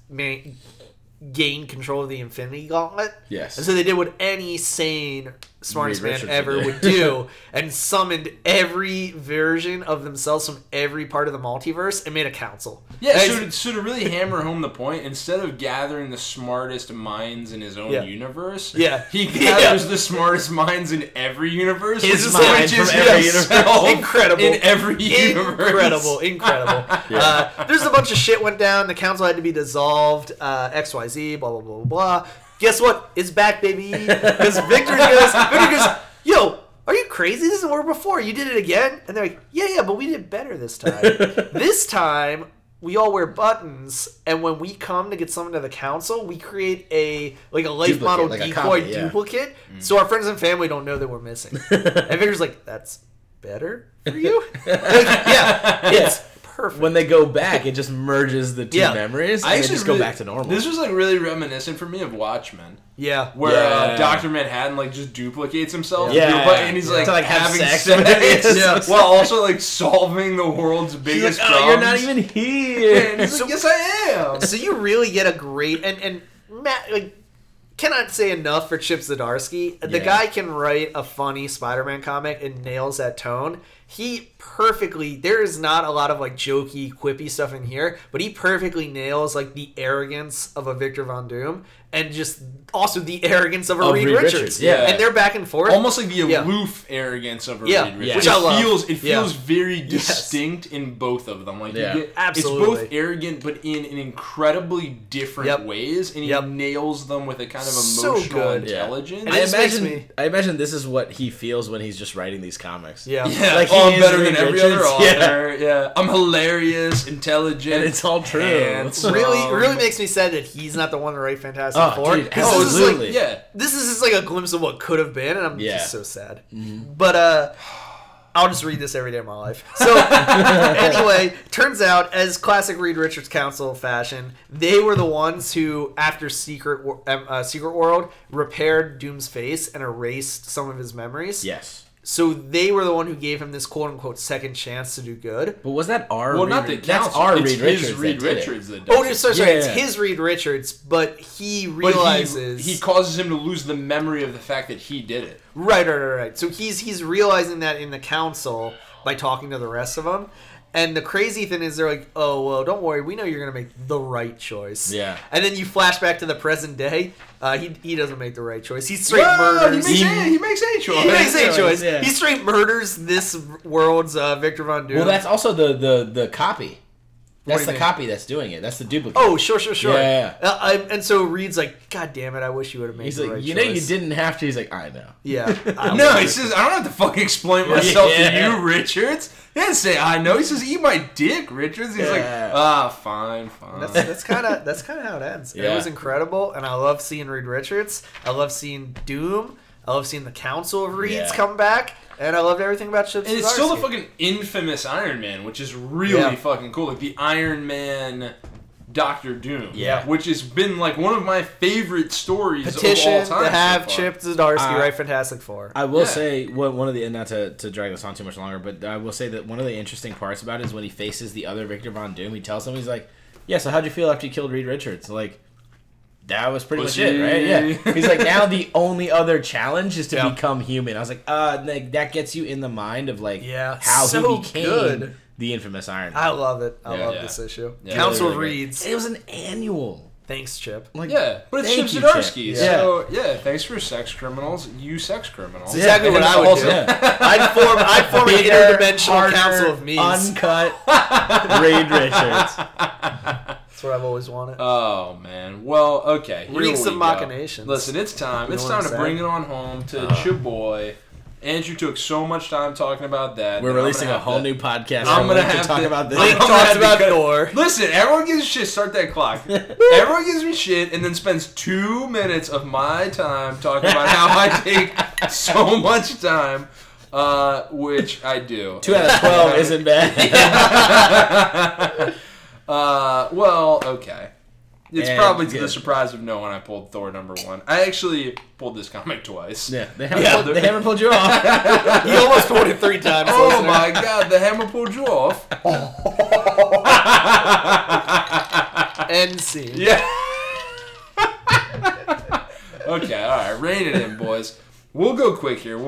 gained control of the Infinity Gauntlet. Yes. And so they did what any sane, smartest man ever would do and summoned every version of themselves from every part of the multiverse and made a council. Yeah, so to really hammer home the point, instead of gathering the smartest minds in his own universe, he gathers the smartest minds in every universe. His mind from every universe. Incredible. In every universe. Incredible. There's a bunch of shit went down. The council had to be dissolved. XYZ, blah, blah, blah, blah. Guess what? It's back, baby. Because Victor goes, yo, are you crazy? This is what we were before. You did it again? And they're like, yeah, but we did better this time. This time, we all wear buttons, and when we come to get someone to the council, we create a life model decoy duplicate, so our friends and family don't know that we're missing. And Victor's like, that's better for you? Like, yeah, it's perfect. When they go back, it just merges the two memories, and they just go back to normal. This was like really reminiscent for me of Watchmen. Yeah, where Dr. Manhattan like just duplicates himself. And he's like having sex. While also like solving the world's biggest problems. Oh, you're not even here. And he's like, yes, I am. So you really get a great and Matt like. Cannot say enough for Chip Zdarsky. The guy can write a funny Spider-Man comic and nails that tone. He perfectly... There is not a lot of, like, jokey, quippy stuff in here, but he perfectly nails, like, the arrogance of a Victor Von Doom and just also the arrogance of a Reed Richards. Yeah. And they're back and forth. Almost like the aloof arrogance of a Reed Richards. Which I love. It feels very distinct in both of them. Like, you get, absolutely. It's both arrogant, but in incredibly different ways, and he nails them with a kind of emotional intelligence. And I imagine this is what he feels when he's just writing these comics. Yeah. Like, I'm better than every other author. Yeah. I'm hilarious, intelligent. And it's all true. It really makes me sad that he's not the one to write Fantastic Four. Dude, absolutely. This is just like a glimpse of what could have been, and I'm just so sad. Mm-hmm. But I'll just read this every day of my life. So anyway, turns out, as classic Reed Richards Council fashion, they were the ones who, after Secret World, repaired Doom's face and erased some of his memories. Yes. So they were the one who gave him this quote-unquote second chance to do good. But was that our Reed Richards? Well, not the council. That's Reed Richards. It's his Reed Richards that does it. Oh, sorry. It's his Reed Richards, but he realizes... But he causes him to lose the memory of the fact that he did it. Right. So he's realizing that in the council by talking to the rest of them. And the crazy thing is they're like, oh, well, don't worry. We know you're going to make the right choice. Yeah. And then you flash back to the present day. He doesn't make the right choice. He straight murders. He makes a choice. Yeah. He straight murders this world's Victor Von Doom. Well, that's also the copy. That's the copy that's doing it. That's the duplicate. Oh, sure. Yeah. And so Reed's like, God damn it, I wish you would have made the right choice. You know you didn't have to. He's like, I know. Yeah. He says, I don't have to fucking explain myself to you, Richards. He didn't say, I know. He says, eat my dick, Richards. He's like, fine. That's kind of how it ends. Yeah. It was incredible, and I love seeing Reed Richards. I love seeing Doom. I love seeing the Council of Reeds come back. And I loved everything about Chip Zdarsky. And it's still the fucking infamous Iron Man, which is really fucking cool. Like the Iron Man Doctor Doom. Yeah. Which has been like one of my favorite stories of all time. To have Chip Zdarsky write Fantastic Four. I will say, one of the, and not to drag this on too much longer, but I will say that one of the interesting parts about it is when he faces the other Victor Von Doom, he tells him, he's like, yeah, so how'd you feel after you killed Reed Richards? Like, that was pretty much it, right? Yeah. He's like, now the only other challenge is to become human. I was like, that gets you in the mind of like how he became the infamous Iron Man. I love it. I love this issue. Yeah. Council Reeds. It was an annual. Thanks, Chip. Like, but it's Chip Zdarsky. So, thanks for sex criminals, you sex criminals. It's exactly what I would do. Yeah. I'd form an interdimensional council of me's. Uncut Reed Richards. That's what I've always wanted. Oh, man. Well, okay. Read some machinations. Listen, it's time. It's time to bring it on home to your boy. Andrew took so much time talking about that. We're releasing a whole new podcast. I'm going to have to talk about this. I talked about Thor. Listen, everyone gives a shit. Start that clock. Everyone gives me shit and then spends 2 minutes of my time talking about how I take so much time. Which I do. 2 out of 12 isn't bad. Well, okay. It's probably to the surprise of no one I pulled Thor #1. I actually pulled this comic twice. Yeah, the hammer pulled you off. You almost pulled it 3 times. Oh my god, the hammer pulled you off. End scene. Yeah. Okay, alright, rein it in, boys. We'll go quick here.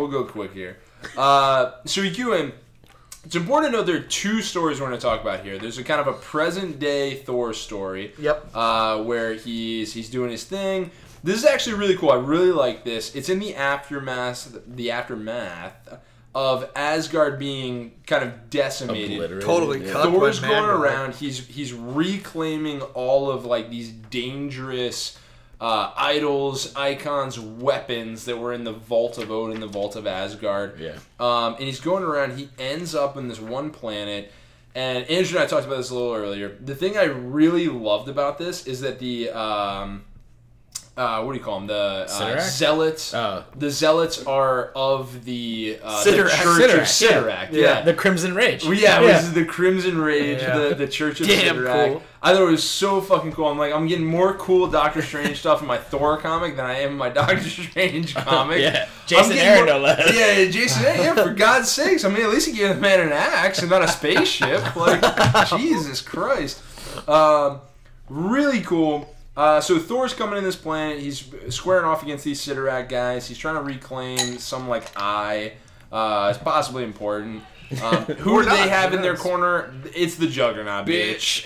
So it's important to know there are 2 stories we're going to talk about here. There's a kind of a present-day Thor story. Yep. Where he's doing his thing. This is actually really cool. I really like this. It's in the aftermath of Asgard being kind of decimated. Totally cut. Thor's going around. He's reclaiming all of like these dangerous idols, icons, weapons that were in the Vault of Odin, the Vault of Asgard. Yeah. And he's going around. He ends up in this one planet. And Andrew and I talked about this a little earlier. The thing I really loved about this is that the what do you call them? The zealots. The zealots are of the Church of Sidorak. Yeah, the Crimson Rage. Well, yeah, yeah. It was the Crimson Rage, the Church of Sidorak. Cool. I thought it was so fucking cool. I'm like, I'm getting more cool Doctor Strange stuff in my Thor comic than I am in my Doctor Strange comic. Yeah, Jason Aaron, no less. Yeah, Jason Aaron, yeah, for God's sakes. I mean, at least he gave the man an axe and not a spaceship. Like, Jesus Christ. Really cool. So Thor's coming in this planet. He's squaring off against these Sidorak guys. He's trying to reclaim some, like, eye. It's possibly important. Who do they have in their corner? It's the Juggernaut, bitch.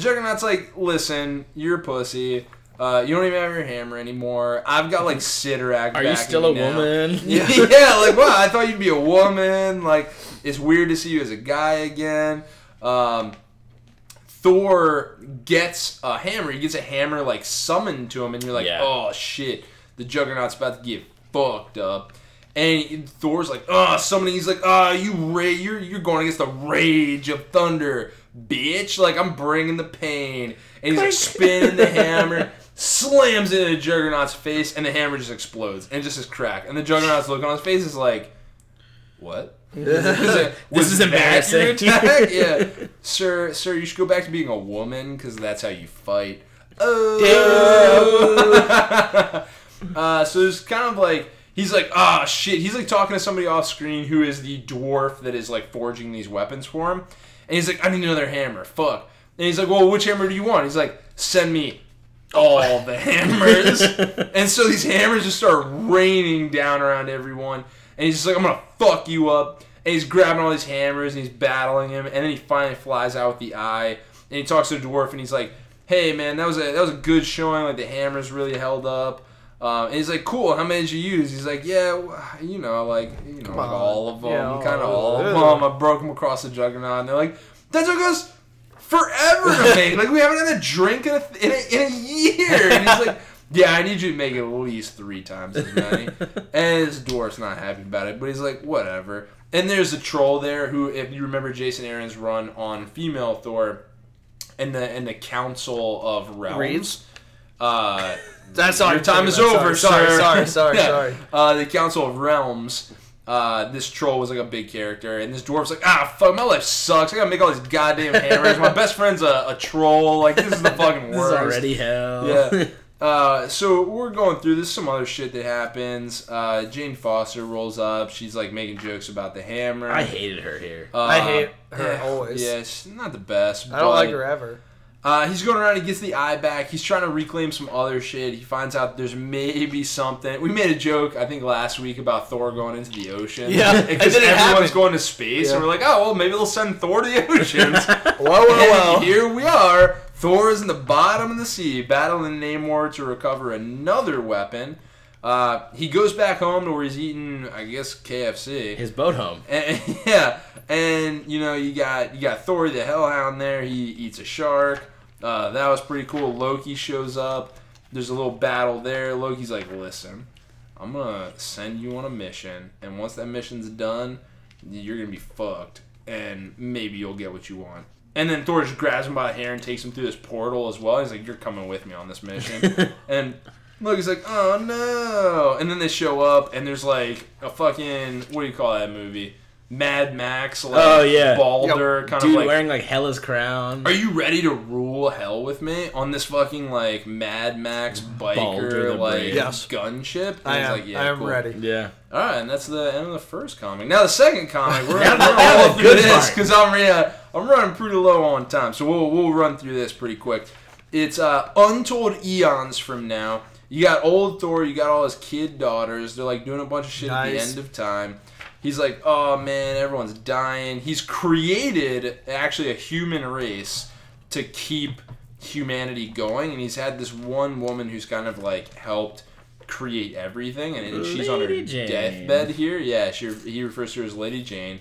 Juggernaut's like, listen, you're a pussy. You don't even have your hammer anymore. I've got, like, Sidorak back. Are you still a woman? Yeah, yeah, like, wow, I thought you'd be a woman. Like, it's weird to see you as a guy again. Thor gets a hammer. He gets a hammer, like, summoned to him, and you're like, oh, shit. The Juggernaut's about to get fucked up. And Thor's like, oh, summoning. He's like, oh, you're going against the rage of thunder, bitch. Like, I'm bringing the pain. And he's like spinning the hammer, slams it in the Juggernaut's face, and the hammer just explodes and just is cracked. And the Juggernaut's look on his face is like, what? This is embarrassing. Yeah, sir, you should go back to being a woman because that's how you fight. Oh. So it's kind of like he's like, ah, oh, shit. He's like talking to somebody off screen who is the dwarf that is like forging these weapons for him, and he's like, I need another hammer. Fuck. And he's like, well, which hammer do you want? He's like, send me all the hammers. And so these hammers just start raining down around everyone. And he's just like, I'm going to fuck you up. And he's grabbing all these hammers, and he's battling him. And then he finally flies out with the eye. And he talks to the dwarf, and he's like, hey, man, that was a good showing. Like, the hammers really held up. And he's like, cool, how many did you use? He's like, yeah, you know, like all of them. Yeah, kind of all of them. I broke them across the Juggernaut. And they're like, that took us forever to make. Like, we haven't had a drink in a year. And he's like... yeah, I need you to make it at least 3 times as many. And this dwarf's not happy about it, but he's like, whatever. And there's a troll there who, if you remember Jason Aaron's run on female Thor and the Council of Realms. Reeves? That's our time is over, sir. Sorry. The Council of Realms, this troll was like a big character, and this dwarf's like, fuck, my life sucks. I gotta make all these goddamn hammers. My best friend's a troll. Like, this is the fucking worst. This is already hell. Yeah. So we're going through this. Some other shit that happens. Jane Foster rolls up. She's like making jokes about the hammer. I hated her here. I hate her always. Yeah, she's not the best. I don't like her ever. He's going around. He gets the eye back. He's trying to reclaim some other shit. He finds out there's maybe something. We made a joke, I think, last week about Thor going into the ocean. Yeah, because everyone's going to space, and we're like, oh, well, maybe they'll send Thor to the oceans. Well. Here we are. Thor is in the bottom of the sea, battling Namor to recover another weapon. He goes back home to where he's eating, I guess, KFC. His boat home. And you know, you got Thor the Hellhound there. He eats a shark. That was pretty cool. Loki shows up. There's a little battle there. Loki's like, listen, I'm going to send you on a mission. And once that mission's done, you're going to be fucked. And maybe you'll get what you want. And then Thor just grabs him by the hair and takes him through this portal as well. He's like, you're coming with me on this mission. And Loki's like, oh, no. And then they show up, and there's like a fucking, what do you call that movie? Mad Max, like, Balder. Yo, kind dude, of like, wearing like Hela's crown. Are you ready to rule hell with me on this fucking like Mad Max biker like gunship? And I am cool. Ready. Yeah. All right, and that's the end of the first comic. Now the second comic, we're going to run through this because I'm running pretty low on time, so we'll run through this pretty quick. It's untold eons from now. You got old Thor. You got all his kid daughters. They're like doing a bunch of shit at the end of time. He's like, oh, man, everyone's dying. He's created, actually, a human race to keep humanity going. And he's had this one woman who's kind of, like, helped create everything. And she's on her deathbed here. Yeah, he refers to her as Lady Jane.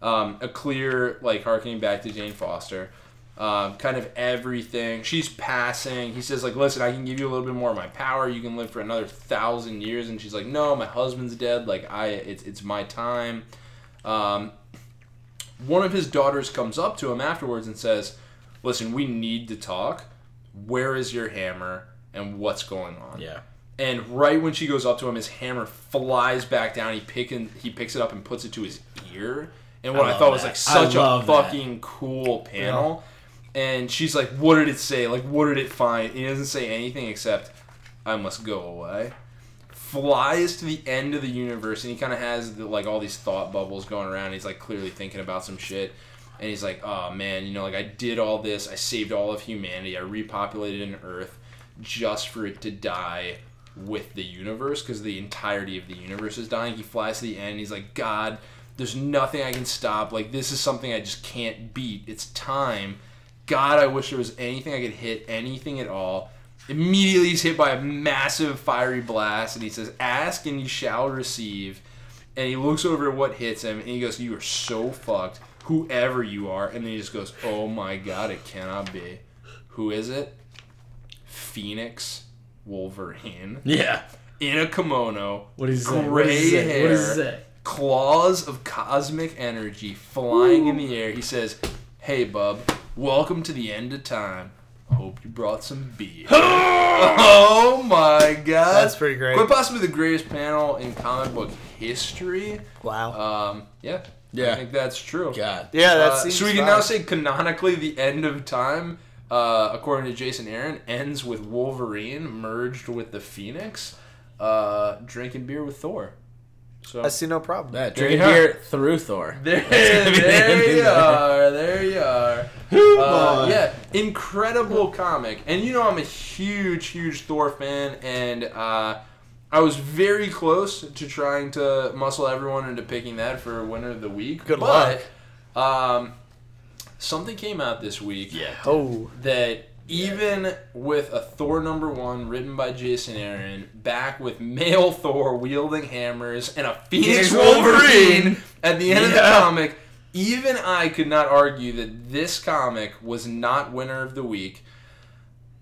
A clear, like, harkening back to Jane Foster. Kind of everything. She's passing. He says, like, listen, I can give you a little bit more of my power. You can live for another 1,000 years. And she's like, no, my husband's dead. Like, it's my time. One of his daughters comes up to him afterwards and says, listen, we need to talk. Where is your hammer? and what's going on. Yeah. And right when she goes up to him, his hammer flies back down. He picks it up and puts it to his ear. And what I thought was like such a fucking cool panel. Yeah. And she's like, "What did it say? Like, what did it find?" And he doesn't say anything except, "I must go away." Flies to the end of the universe, and he kind of has like all these thought bubbles going around. He's like clearly thinking about some shit. And he's like, "Oh man, you know, like I did all this. I saved all of humanity. I repopulated an Earth just for it to die with the universe, because the entirety of the universe is dying." He flies to the end. He's like, "God, there's nothing I can stop. Like, this is something I just can't beat. It's time. God, I wish there was anything I could hit, anything at all." Immediately he's hit by a massive fiery blast, and he says, "Ask and you shall receive." And he looks over at what hits him, and he goes, "You are so fucked, whoever you are." And then he just goes, "Oh my God, it cannot be. Who is it?" Phoenix Wolverine. Yeah. In a kimono. What is that? Gray hair. What is that? Claws of cosmic energy flying in the air. He says, "Hey, bub, welcome to the end of time. I hope you brought some beer." Oh my God. That's pretty great. Quite possibly the greatest panel in comic book history. Wow. Yeah. Yeah. I think that's true. God. Yeah, that seems so we can now say canonically the end of time, according to Jason Aaron, ends with Wolverine merged with the Phoenix, drinking beer with Thor. So, I see no problem. Yeah, drinking beer through Thor. There you are. Yeah, incredible comic. And you know I'm a huge Thor fan, and I was very close to trying to muscle everyone into picking that for winner of the week. Good luck. Something came out this week that... Even with a Thor #1 written by Jason Aaron, back with male Thor wielding hammers and a Phoenix Wolverine at the end of the comic, even I could not argue that this comic was not winner of the week.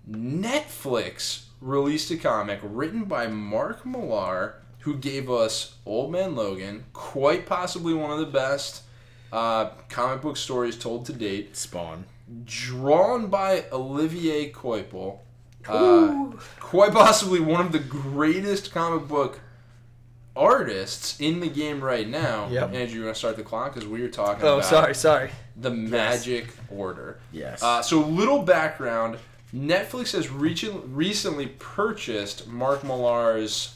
Netflix released a comic written by Mark Millar, who gave us Old Man Logan, quite possibly one of the best comic book stories told to date. Spawn. Drawn by Olivier Coipel, quite possibly one of the greatest comic book artists in the game right now. Yep. Andrew, you want to start the clock? Because we were talking about the Magic Order. Yes. So little background. Netflix has recently purchased Mark Millar's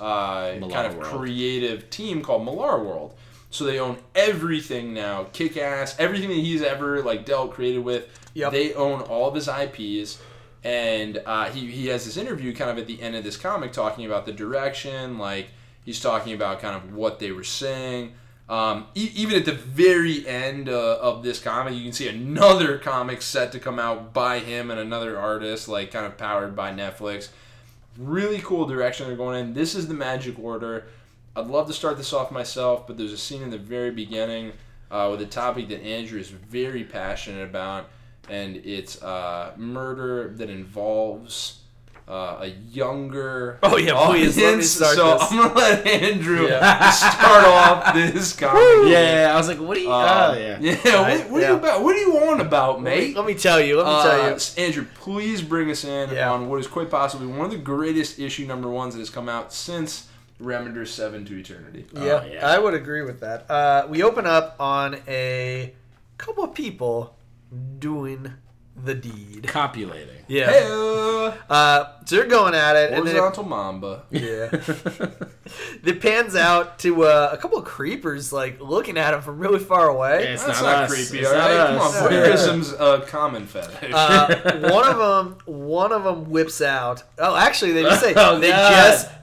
creative team called Millar World. So they own everything now, Kick-Ass, everything that he's ever created with. Yep. They own all of his IPs, and he has this interview kind of at the end of this comic talking about the direction, like he's talking about kind of what they were saying. Even at the very end of this comic, you can see another comic set to come out by him and another artist, like kind of powered by Netflix. Really cool direction they're going in. This is the Magic Order. I'd love to start this off myself, but there's a scene in the very beginning with a topic that Andrew is very passionate about, and it's murder that involves a younger audience. Please let me start this. I'm going to let Andrew start off this comic. Yeah, I was like, what are you... What are you on about, mate? Let me tell you. Andrew, please bring us in on what is quite possibly one of the greatest issue #1s that has come out since... Remender 7 to Eternity. Yep. Oh, yeah, I would agree with that. We open up on a couple of people doing the deed. Copulating. Yeah. Hey-o. So they're going at it. Horizontal Mamba. Yeah. It pans out to a couple of creepers, like, looking at him from really far away. Yeah, That's not creepy. It's not us. Come on, voyeurism's a common fetish. One of them whips out. Oh, actually, they just say,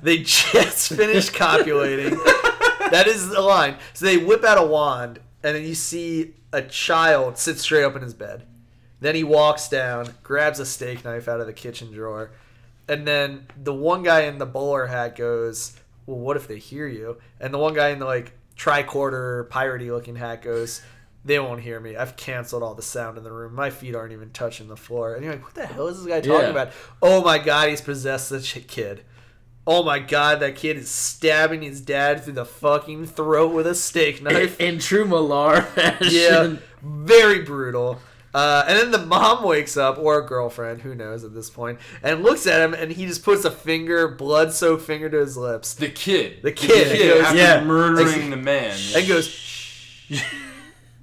they just finished copulating. That is the line. So they whip out a wand, and then you see a child sit straight up in his bed. Then he walks down, grabs a steak knife out of the kitchen drawer, and then the one guy in the bowler hat goes, "Well, what if they hear you?" And the one guy in the like tricorder piratey looking hat goes, "They won't hear me. I've canceled all the sound in the room. My feet aren't even touching the floor." And you're like, what the hell is this guy talking about? Oh my God, he's possessed the kid. Oh my God, that kid is stabbing his dad through the fucking throat with a steak knife. In true Millar fashion. Yeah, very brutal. And then the mom wakes up, or girlfriend, who knows at this point, and looks at him, and he just puts a finger, blood-soaked finger to his lips. The kid goes, after murdering the man. And goes, shh.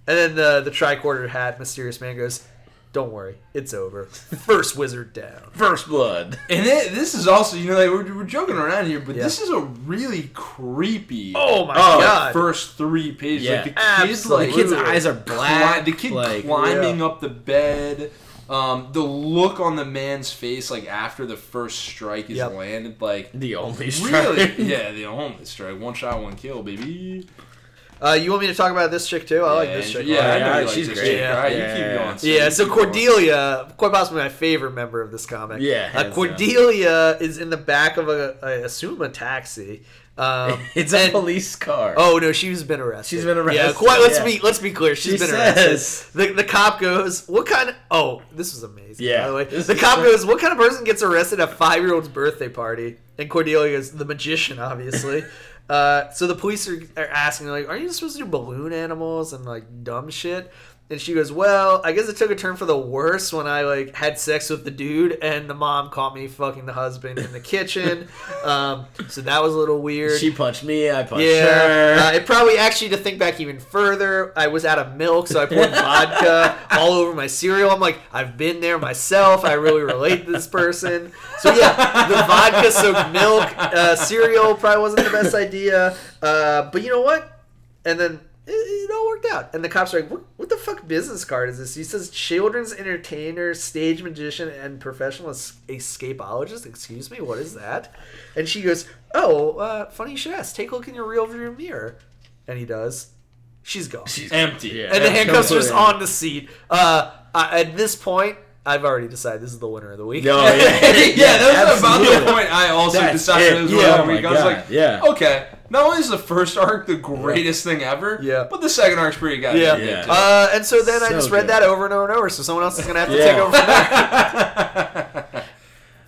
And then the tricorder hat, mysterious man, goes, don't worry, it's over. First wizard down. First blood. And this is also, you know, like we're joking around here, but this is a really creepy. Oh my god! First three pages. Yeah. Like the kid's eyes are black. The kid climbing up the bed. The look on the man's face, like after the first strike is landed, like the only strike. Really? Yeah, the only strike. One shot, one kill, baby. You want me to talk about this chick too? I like this chick. Yeah, she's great. You keep going. So Cordelia, quite possibly my favorite member of this comic. Yeah, Cordelia is in the back of I assume a taxi. It's a police car. Oh no, she's been arrested. Yeah, let's be clear. She's been arrested. The cop goes, "What kind of?" Oh, this was amazing. Yeah, by the way, the cop goes, "What kind of person gets arrested at a 5-year-old's birthday party?" And Cordelia is the magician, obviously. So the police are asking, like, aren't you supposed to do balloon animals and, like, dumb shit? And she goes, well, I guess it took a turn for the worse when I, like, had sex with the dude and the mom caught me fucking the husband in the kitchen. So that was a little weird. She punched me, I punched her. It probably, actually, to think back even further, I was out of milk, so I poured vodka all over my cereal. I'm like, I've been there myself. I really relate to this person. So, yeah, the vodka-soaked milk cereal probably wasn't the best idea. But you know what? And then... It all worked out. And the cops are like, what the fuck business card is this? He says children's entertainer, stage magician, and professional escapologist. Excuse me, what is that? And she goes, funny you should ask. Take a look in your rearview mirror. And he does. She's gone. She's empty. Yeah, and the handcuffs are just on the seat. At this point, I've already decided this is the winner of the week. No, yeah. That was about the point I also decided it was winner of the week. I was like, okay. Not only is the first arc the greatest thing ever, but the second arc's pretty goddamn good. Yeah. And so then I just read that over and over and over, so someone else is going to have to take over from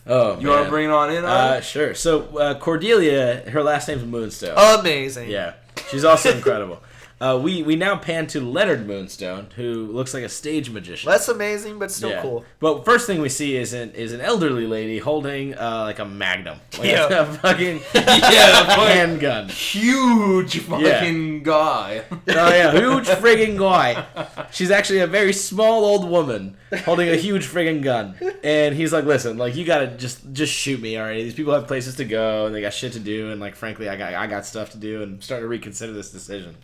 there. You want to bring it on in? Sure. So Cordelia, her last name's Moonstone. Amazing. Yeah. She's also incredible. We now pan to Leonard Moonstone, who looks like a stage magician. Less amazing, but still cool. But first thing we see is an elderly lady holding like a magnum, a fucking handgun, huge fucking guy. Oh yeah, huge friggin' guy. She's actually a very small old woman holding a huge friggin' gun, and he's like, "Listen, like you gotta just shoot me already. These people have places to go and they got shit to do, and like frankly, I got stuff to do, and I'm starting to reconsider this decision."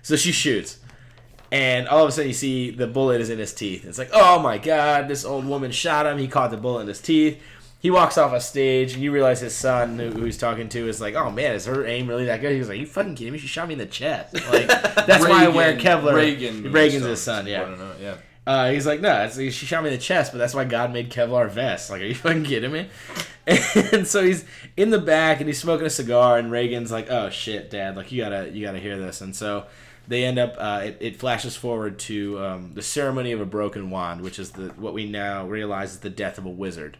So she shoots, and all of a sudden you see the bullet is in his teeth. It's like, oh my god, this old woman shot him. He caught the bullet in his teeth. He walks off a stage, and you realize his son, who he's talking to, is like, oh man, is her aim really that good? He was like, you fucking kidding me? She shot me in the chest. Like, that's why I wear Kevlar. Reagan's his son, yeah. I don't know, yeah. He's like, no, she shot me in the chest, but that's why God made Kevlar vests. Like, are you fucking kidding me? And so he's in the back, and he's smoking a cigar, and Reagan's like, oh shit, Dad, like, you gotta hear this. And so... they end up. It flashes forward to the ceremony of a broken wand, which is what we now realize is the death of a wizard.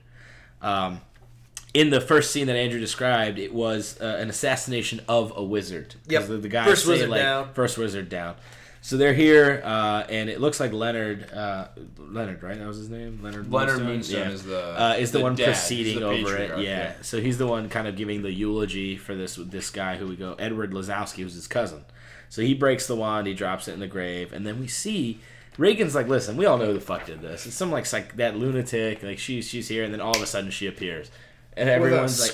In the first scene that Andrew described, it was an assassination of a wizard. Yep. The guy first wizard down. First wizard down. So they're here, and it looks like Leonard. Leonard, right? That was his name. Leonard Moonstone is the one proceeding over it. Yeah. So he's the one kind of giving the eulogy for this guy who we go Edward Lazowski, who's his cousin. So he breaks the wand, he drops it in the grave, and then we see Reagan's like, listen, we all know who the fuck did this. It's some like that lunatic, like she's here, and then all of a sudden she appears. And everyone's like,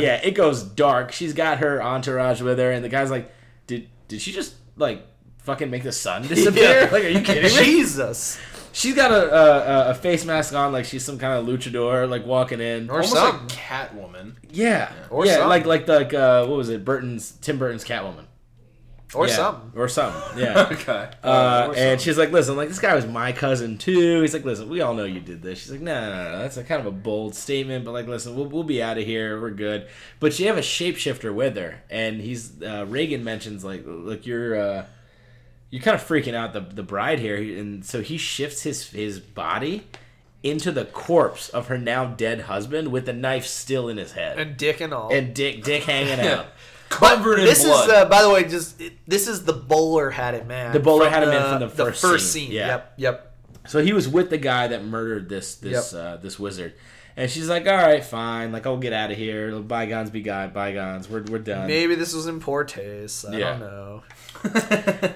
it goes dark. She's got her entourage with her, and the guy's like, did she just like fucking make the sun disappear? Like, are you kidding me? Jesus. She's got a face mask on, like she's some kind of luchador, like walking in, or almost something. Like Catwoman. Yeah, or something. like what was it? Tim Burton's Catwoman. Or something. Yeah. Okay. And she's like, listen, like this guy was my cousin too. He's like, listen, we all know you did this. She's like, no, that's a kind of a bold statement, but like, listen, we'll be out of here. We're good. But you have a shapeshifter with her, and he's Reagan mentions like, look, you're kind of freaking out the bride here, and so he shifts his body into the corpse of her now dead husband with the knife still in his head and dick and all, and dick hanging out. Covered in blood. This is, by the way, this is the bowler-hatted man. The bowler-hatted man from the first scene. Yep. So he was with the guy that murdered this this wizard. And she's like, all right, fine. Like, I'll get out of here. Bygones be bygones. We're done. Maybe this was in poor taste. I don't know.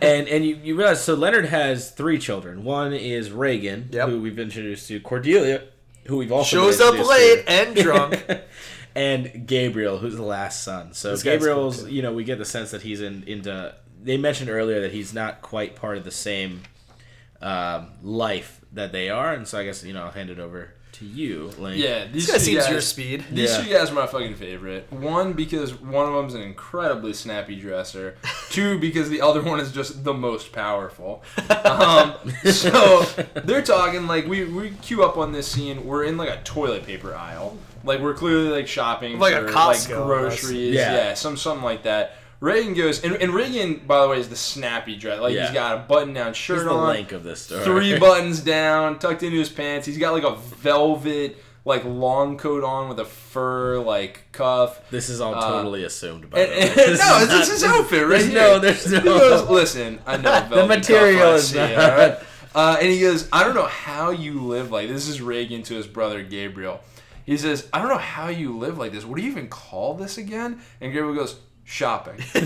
and you realize, so Leonard has three children. One is Reagan, who we've introduced to. Cordelia, who we've also shows up late to. And drunk. And Gabriel, who's the last son. So this Gabriel's, cool, we get the sense that he's into... They mentioned earlier that he's not quite part of the same life that they are. And so I guess, I'll hand it over... to you, like, these guys seems your speed. These two guys are my fucking favorite. One, because one of them's an incredibly snappy dresser. Two, because the other one is just the most powerful. So they're talking like we queue up on this scene. We're in like a toilet paper aisle. Like we're clearly like shopping like for a Costco, like groceries. Yeah, something like that. Reagan goes, and Reagan, by the way, is the snappy dress. Like, he's got a button-down shirt on. He's the link of this story. 3 buttons down, tucked into his pants. He's got, like, a velvet, like, long coat on with a fur, like, cuff. This is all totally assumed, by the way. No, it's his outfit, right? No, there's no... He goes, listen, I know velvet the material cuff, is not... It, all right? And he goes, I don't know how you live like... This is Reagan to his brother, Gabriel. He says, I don't know how you live like this. What do you even call this again? And Gabriel goes... Shopping. So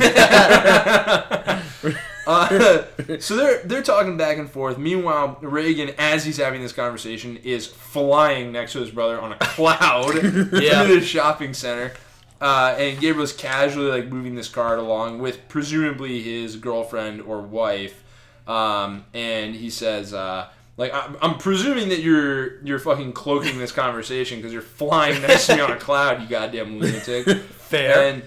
they're talking back and forth. Meanwhile, Reagan, as he's having this conversation, is flying next to his brother on a cloud through the shopping center. And Gabriel's casually like moving this cart along with presumably his girlfriend or wife. And he says, like, I'm presuming that you're fucking cloaking this conversation because you're flying next to me on a cloud, you goddamn lunatic. Fair. And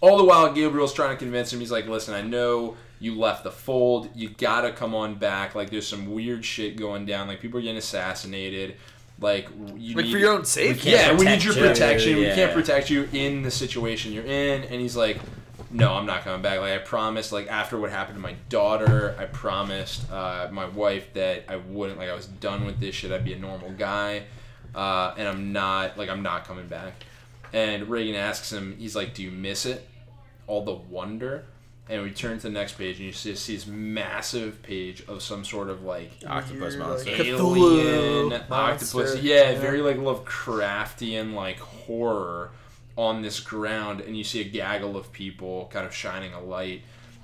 all the while, Gabriel's trying to convince him. He's like, listen, I know you left the fold. You got to come on back. Like, there's some weird shit going down. Like, people are getting assassinated. Like, you need... for your own safety. Yeah, we need your protection. Yeah. We can't protect you in the situation you're in. And he's like, no, I'm not coming back. Like, I promised, like, after what happened to my daughter, I promised my wife that I wouldn't. Like, I was done with this shit. I'd be a normal guy. And I'm not. Like, I'm not coming back. And Reagan asks him, he's like, do you miss it? All the wonder, and we turn to the next page, and you just see this massive page of some sort of like octopus monster, alien monster. Octopus, very like Lovecraftian like horror on this ground, and you see a gaggle of people kind of shining a light,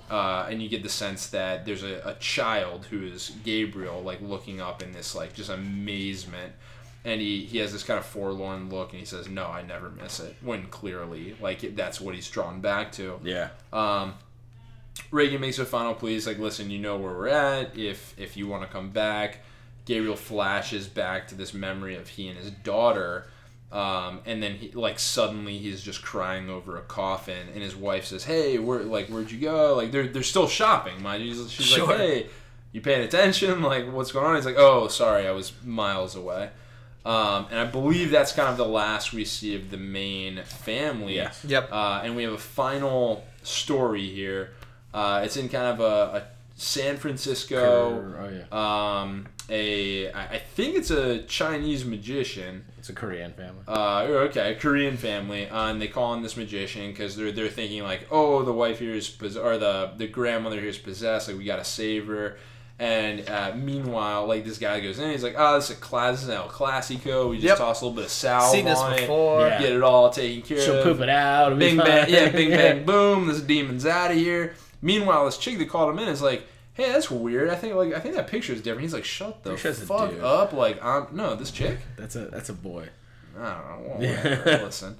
and you get the sense that there's a child who is Gabriel, like looking up in this like just amazement. And he has this kind of forlorn look, and he says, no, I never miss it, when clearly, like, that's what he's drawn back to. Yeah. Reagan makes a final plea. He's like, listen, you know where we're at. If you want to come back. Gabriel flashes back to this memory of he and his daughter, and then, he, like, suddenly he's just crying over a coffin, and his wife says, hey, where'd you go? Like, they're still shopping, mind you. She's like, hey, you paying attention? Like, what's going on? He's like, oh, sorry, I was miles away. And I believe that's kind of the last we see of the main family. Yeah. Yep. And we have a final story here. It's in kind of a San Francisco. I think it's a Chinese magician. It's a Korean family. Okay, a Korean family, and they call in this magician because they're thinking like, oh, the wife here is or the grandmother here is possessed. Like we gotta save her. And meanwhile, like this guy goes in, he's like, "Oh, this is El Clasico. We just toss a little bit of salve on it. You get it all taken care of. She'll poop it out. Bing bang, bing bang, boom. This demon's out of here." Meanwhile, this chick that called him in is like, "Hey, that's weird. I think that picture is different." He's like, "Shut the fuck up! Like, no, this chick. That's a boy. I don't know. Whatever. Listen."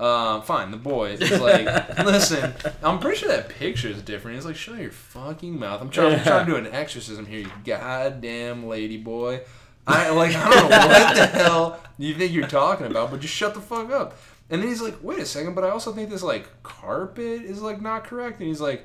Fine, the boy is like, listen, I'm pretty sure that picture is different. He's like, shut your fucking mouth. I'm trying to do an exorcism here, you goddamn lady boy. I don't know what the hell you think you're talking about, but just shut the fuck up. And then he's like, wait a second, but I also think this, like, carpet is, like, not correct. And he's like,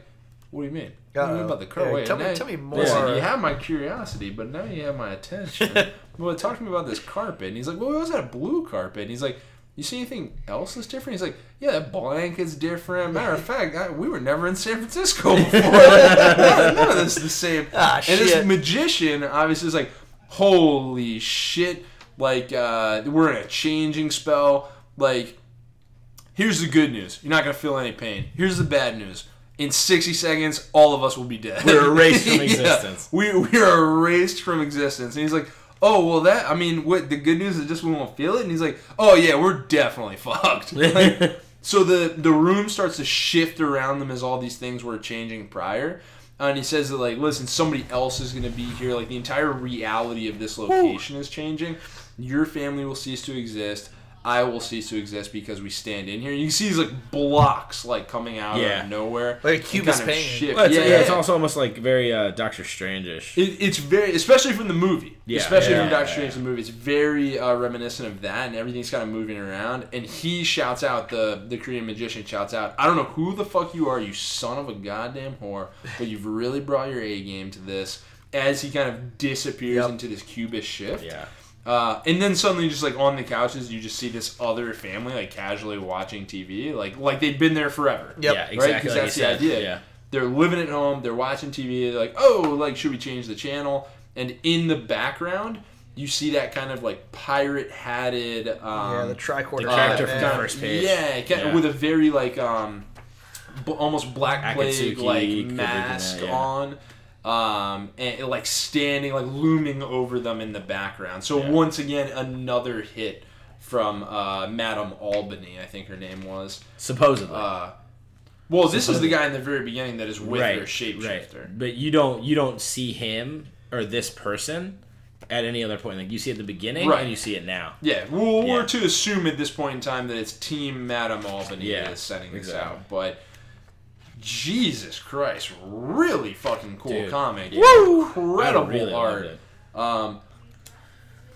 what do you mean? What do you mean about the carpet? Tell me more. Listen, you have my curiosity, but now you have my attention. Well, talk to me about this carpet. And he's like, well, it was that blue carpet. And he's like, you see anything else that's different? He's like, yeah, that blanket's different. Matter of fact, we were never in San Francisco before. None of this is the same. And this magician obviously is like, holy shit. Like, we're in a changing spell. Like, here's the good news. You're not going to feel any pain. Here's the bad news. in 60 seconds, all of us will be dead. We're erased from existence. Yeah, we're erased from existence. And he's like, oh, well, that, I mean, what the good news is just we won't feel it. And he's like, oh, yeah, we're definitely fucked. Like, so the room starts to shift around them as all these things were changing prior. And he says that, like, listen, somebody else is going to be here. Like, the entire reality of this location is changing. Your family will cease to exist. I will cease to exist because we stand in here. You can see these, like, blocks, like, coming out of nowhere. Like a cubist painting. Well, it's also almost, like, very Doctor Strange-ish. It's very, especially from the movie. Yeah. Especially from Doctor Strange, the movie. It's very reminiscent of that, and everything's kind of moving around. And he shouts out, the Korean magician shouts out, I don't know who the fuck you are, you son of a goddamn whore, but you've really brought your A game to this, as he kind of disappears into this cubist shift. Yeah. And then suddenly, just like on the couches, you just see this other family like casually watching TV, like they've been there forever. Yep. Yeah, exactly. Because right? That's the idea. Yeah. They're living at home. They're watching TV. They're like, oh, like should we change the channel? And in the background, you see that kind of like pirate hatted. The tricorder. The character from the first page. Yeah, with a very like almost Black Plague like mask on. And like standing, like looming over them in the background. So once again, another hit from Madame Albany, I think her name was. Supposedly. This is the guy in the very beginning that is with her shapeshifter. Right. But you don't see him or this person at any other point. Like you see it at the beginning and you see it now. Yeah. Well, we're to assume at this point in time that it's Team Madame Albany that is sending this out, but. Jesus Christ, really fucking cool comic. Woo! Incredible art.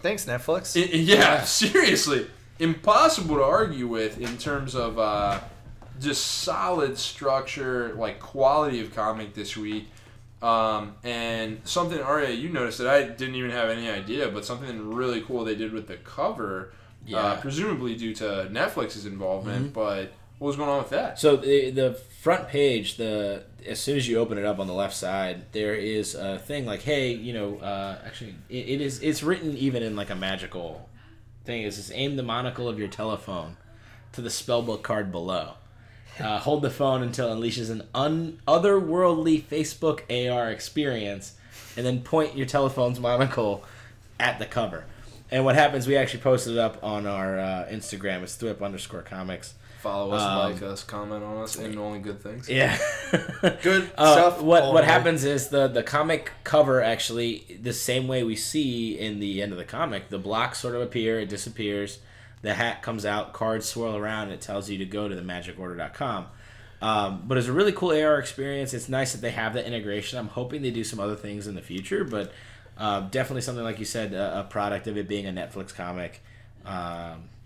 Thanks, Netflix. Seriously. Impossible to argue with in terms of just solid structure, like quality of comic this week. And something, Arya, you noticed that I didn't even have any idea, but something really cool they did with the cover, presumably due to Netflix's involvement, but... What was going on with that? So the front page, as soon as you open it up on the left side, there is a thing like, hey, you know, actually it's written even in like a magical thing. It says, aim the monocle of your telephone to the spellbook card below. Hold the phone until it unleashes an otherworldly Facebook AR experience, and then point your telephone's monocle at the cover. And what happens? We actually posted it up on our Instagram. It's thrip_comics. Follow us, like us, comment on us, and only good things. Yeah. Good stuff. What happens is the comic cover, actually, the same way we see in the end of the comic, the blocks sort of appear, it disappears, the hat comes out, cards swirl around, and it tells you to go to themagicorder.com. But it's a really cool AR experience. It's nice that they have that integration. I'm hoping they do some other things in the future, but definitely something, like you said, a product of it being a Netflix comic.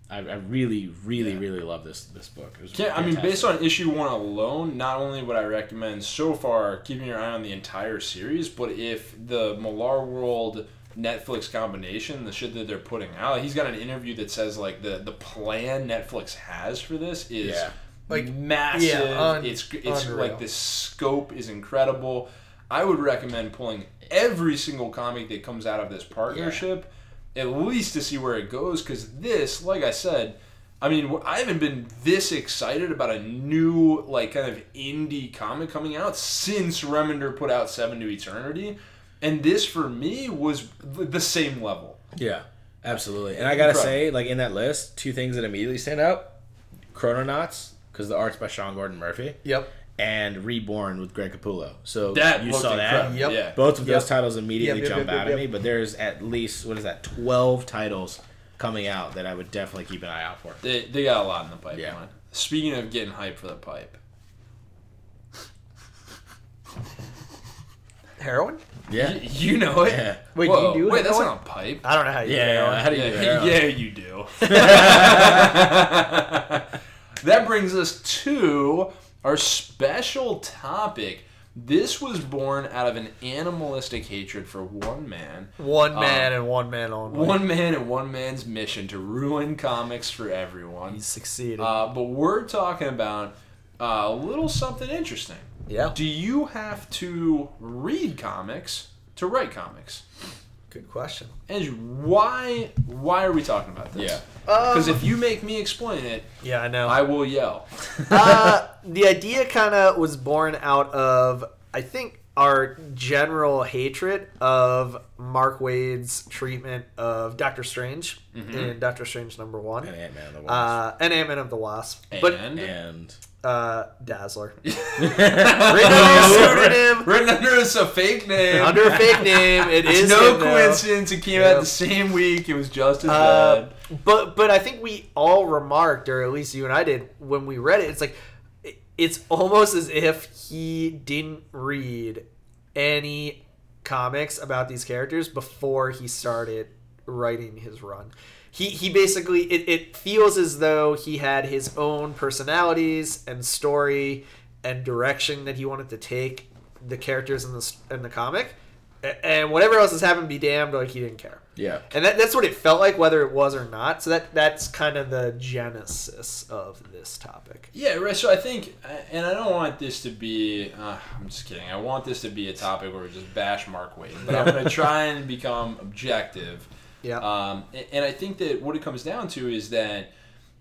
I really love this book. It was fantastic. I mean, based on issue 1 alone, not only would I recommend so far keeping your eye on the entire series, but if the Millar World Netflix combination, the shit that they're putting out, he's got an interview that says like the plan Netflix has for this is like massive. Yeah, it's unreal. Like the scope is incredible. I would recommend pulling every single comic that comes out of this partnership. At least to see where it goes, because this, like I said, I mean, I haven't been this excited about a new, like, kind of indie comic coming out since Remender put out Seven to Eternity, and this, for me, was the same level. Yeah, absolutely. And I gotta say, like, in that list, two things that immediately stand out, Chrononauts, because the art's by Sean Gordon Murphy. Yep. And Reborn with Greg Capullo. So that you saw that. Yep. Yeah. Both of those titles immediately jump out at me, but there's at least, 12 titles coming out that I would definitely keep an eye out for. They got a lot in the pipeline. Yeah. Speaking of getting hyped for the pipe. Heroin? Yeah. You know it. Yeah. Wait, do you do it? Wait, that's not a pipe. I don't know how you do heroin. How do you do heroin? Yeah, you do. That brings us to... our special topic. This was born out of an animalistic hatred for one man. One man and one man only. One man and one man's mission to ruin comics for everyone. He succeeded. But we're talking about a little something interesting. Yeah. Do you have to read comics to write comics? Good question. Andrew, why are we talking about this? Yeah. Because if you make me explain it, yeah, I know, I will yell. The idea kind of was born out of, I think, our general hatred of Mark Waid's treatment of Doctor Strange in Doctor Strange number 1. And Ant-Man of the Wasp. Dazzler. Written under a fake name. Under a fake name. It's no coincidence it came out the same week. It was just as bad. But I think we all remarked, or at least you and I did, when we read it, it's like, it's almost as if he didn't read any comics about these characters before he started writing his run. He basically, it feels as though he had his own personalities and story and direction that he wanted to take the characters in the comic, and whatever else has happened, be damned, like he didn't care. Yeah, and that's what it felt like, whether it was or not. So that's kind of the genesis of this topic. Yeah, right. So I think, and I don't want this to be, I'm just kidding. I want this to be a topic where we just bash Mark Waid, but I'm going to try and become objective. Yeah. And I think that what it comes down to is that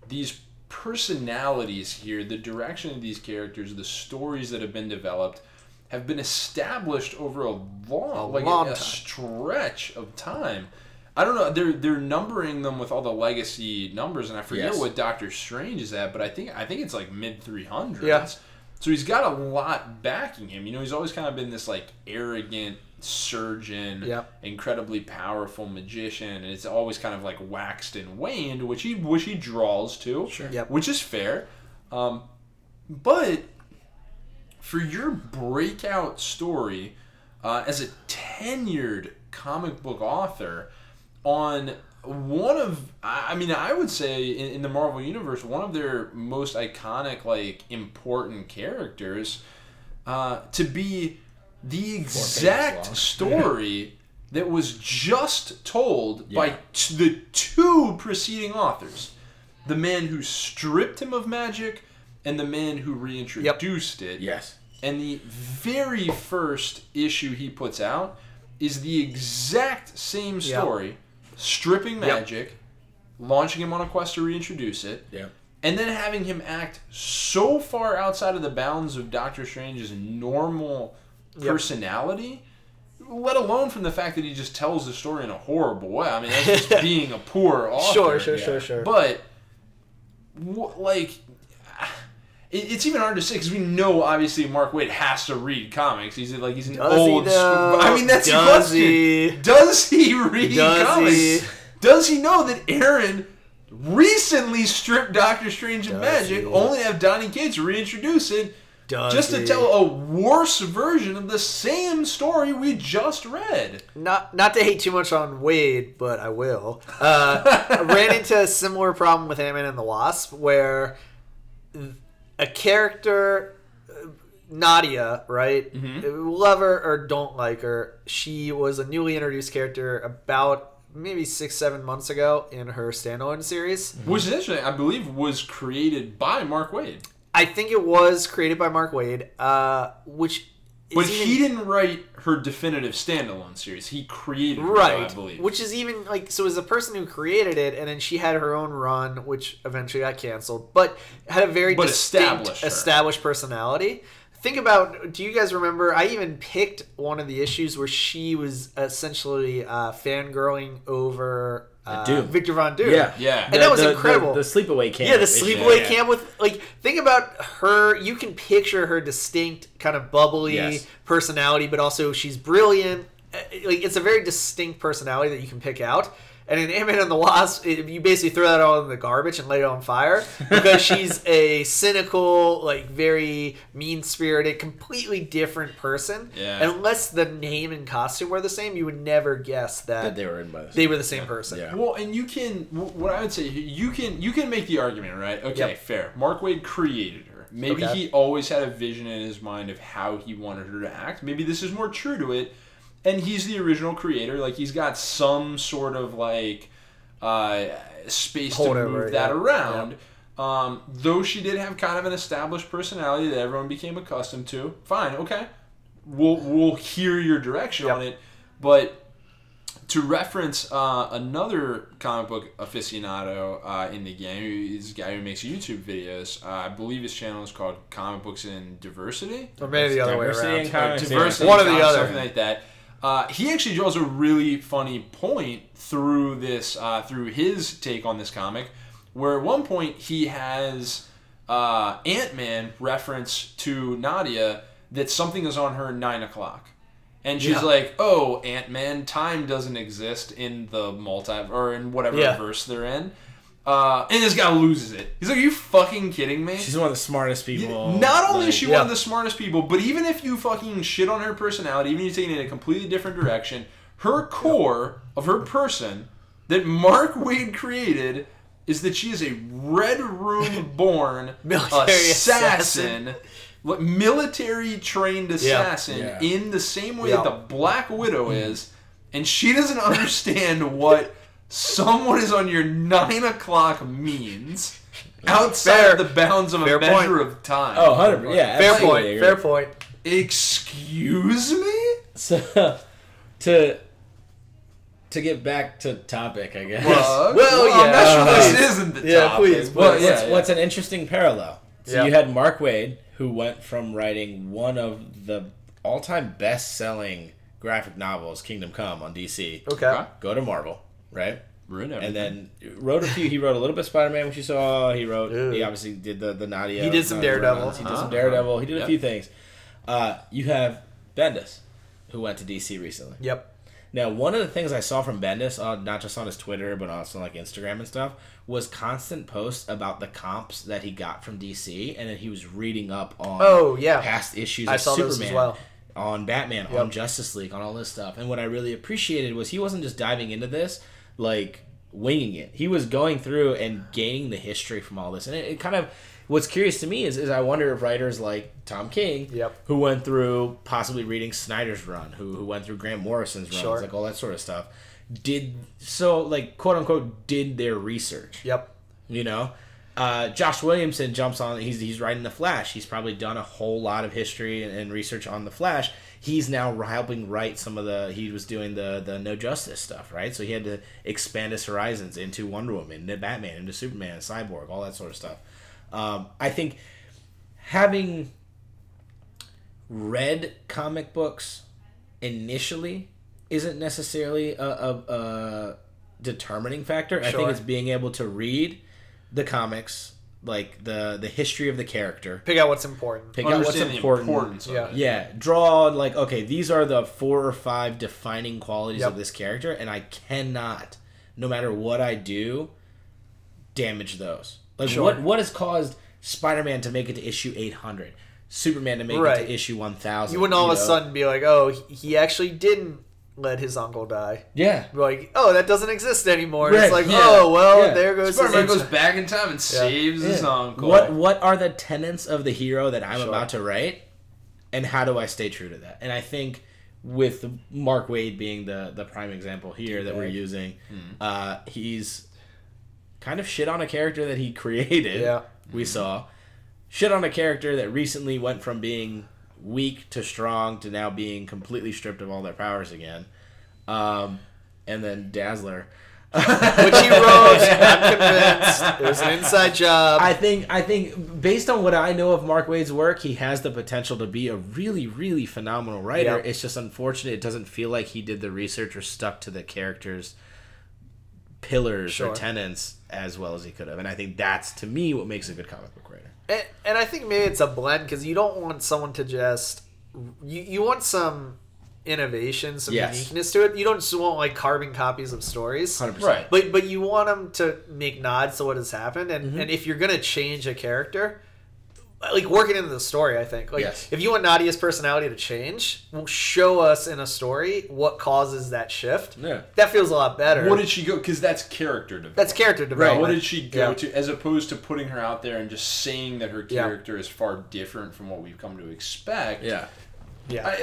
these personalities here, the direction of these characters, the stories that have been developed, have been established over a long stretch of time. I don't know. They're numbering them with all the legacy numbers, and I forget what Doctor Strange is at, but I think it's like mid 300s. Yeah. So he's got a lot backing him. You know, he's always kind of been this like arrogant surgeon, incredibly powerful magician, and it's always kind of like waxed and waned, which he draws to, which is fair. But for your breakout story, as a tenured comic book author, on one of, I mean, I would say in the Marvel Universe, one of their most iconic, like, important characters, to be the exact story that was just told by the two preceding authors. The man who stripped him of magic and the man who reintroduced it. Yes. And the very first issue he puts out is the exact same story, stripping magic, launching him on a quest to reintroduce it, and then having him act so far outside of the bounds of Doctor Strange's normal personality, let alone from the fact that he just tells the story in a horrible way. I mean, that's just being a poor author. Sure. But, like, it's even hard to say, because we know, obviously, Mark Waid has to read comics. He's an old school... I mean, that's the question. Does he read comics? Does he know that Aaron recently stripped Doctor Strange of magic, only to have Donny Cates reintroduce it, to tell a worse version of the same story we just read? Not to hate too much on Waid, but I will. I ran into a similar problem with Ant-Man and the Wasp, where a character, Nadia, right? Love her or don't like her. She was a newly introduced character about maybe 6-7 months ago in her standalone series. Which is interesting. I believe was created by Mark Waid. I think it was created by Mark Waid, which... But he didn't write her definitive standalone series. He created her, I believe. Which is even, like... So it was the person who created it, and then she had her own run, which eventually got canceled, but had a very distinct, established personality. Think about... Do you guys remember... I even picked one of the issues where she was essentially fangirling over... Victor Von Doom. Yeah. And that was incredible. The sleepaway camp. Yeah, the sleepaway camp with, like, think about her. You can picture her distinct kind of bubbly personality, but also she's brilliant. Like, it's a very distinct personality that you can pick out. And in Ant-Man and the Wasp, you basically throw that all in the garbage and light it on fire, because she's a cynical, like, very mean-spirited, completely different person. Yeah. Unless the name and costume were the same, you would never guess that they were the same person. Yeah. Well, and you can, what I would say, you can make the argument, right? Okay, fair. Mark Waid created her. Maybe he always had a vision in his mind of how he wanted her to act. Maybe this is more true to it. And he's the original creator. Like, he's got some sort of, like, space to move that around. Yeah. Though she did have kind of an established personality that everyone became accustomed to. Fine, okay. We'll hear your direction on it. But To reference another comic book aficionado in the game, is a guy who makes YouTube videos. I believe his channel is called Comic Books and Diversity. Or maybe the other way around. Diversity, one or the other. Something like that. He actually draws a really funny point through this, through his take on this comic, where at one point he has Ant-Man reference to Nadia that something is on her 9 o'clock. And she's like, "Oh, Ant-Man, time doesn't exist in the in whatever verse they're in." And this guy loses it. He's like, "Are you fucking kidding me?" She's one of the smartest people. Not only is she one of the smartest people, but even if you fucking shit on her personality, even if you take it in a completely different direction, her core of her person that Mark Waid created is that she is a Red Room-born assassin. Military-trained assassin in the same way that the Black Widow is, and she doesn't understand what someone is on your 9 o'clock means outside the bounds of a measure of time. Oh, 100%. Yeah, fair point. Excuse me? So, to get back to topic, I guess. This isn't the topic. Yeah, please. What's an interesting parallel? So you had Mark Waid, who went from writing one of the all-time best-selling graphic novels, Kingdom Come, on DC. Okay. Go to Marvel, right? Ruin everything. And then wrote a few. He wrote a little bit of Spider-Man, which you saw. He wrote... Ew. He obviously did the Nadia. He did some Daredevil. He did some Daredevil. He did a few things. You have Bendis, who went to DC recently. Yep. Now, one of the things I saw from Bendis, not just on his Twitter, but also on Instagram and stuff, was constant posts about the comps that he got from DC, and then he was reading up on past issues of Superman, on Batman, on Justice League, on all this stuff. And what I really appreciated was he wasn't just diving into this, like, winging it. He was going through and gaining the history from all this. And it kind of... What's curious to me is I wonder if writers like Tom King, who went through possibly reading Snyder's run, who went through Grant Morrison's runs, like all that sort of stuff, did their research. Yep. You know, Josh Williamson jumps on. He's writing The Flash. He's probably done a whole lot of history and research on The Flash. He's now helping write some of the... He was doing the No Justice stuff, right? So he had to expand his horizons into Wonder Woman, into Batman, into Superman, Cyborg, all that sort of stuff. I think having read comic books initially isn't necessarily a determining factor. I think it's being able to read the comics, like the history of the character. Pick out what's important. Draw, like, okay, these are the 4 or 5 defining qualities of this character, and I cannot, no matter what I do, damage those. Like, what has caused Spider-Man to make it to issue 800? Superman to make it to issue 1,000? You wouldn't all of a sudden be like, oh, he actually didn't let his uncle die. Yeah. Like, oh, that doesn't exist anymore. Right. It's like, there goes Spider-Man goes back in time and saves his uncle. What are the tenets of the hero that I'm about to write, and how do I stay true to that? And I think with Mark Waid being the prime example here that we're using, he's... kind of shit on a character that he created, we saw. Shit on a character that recently went from being weak to strong to now being completely stripped of all their powers again. And then Dazzler. Which he wrote, I'm convinced. It was an inside job. I think based on what I know of Mark Waid's work, he has the potential to be a really, really phenomenal writer. It's just unfortunate it doesn't feel like he did the research or stuck to the character's pillars or tenets as well as he could have, and I think that's to me what makes a good comic book writer. And I think maybe it's a blend, because you don't want someone to just you want some innovation, some uniqueness to it. You don't just want like carbon copies of stories, 100%. Right? But you want them to make nods to what has happened, and if you're gonna change a character, like work it into the story. I think if you want Nadia's personality to change, well, show us in a story what causes that shift. Yeah, that feels a lot better. What did she go? Because that's character development. Right. What did she go to, as opposed to putting her out there and just saying that her character is far different from what we've come to expect. Yeah.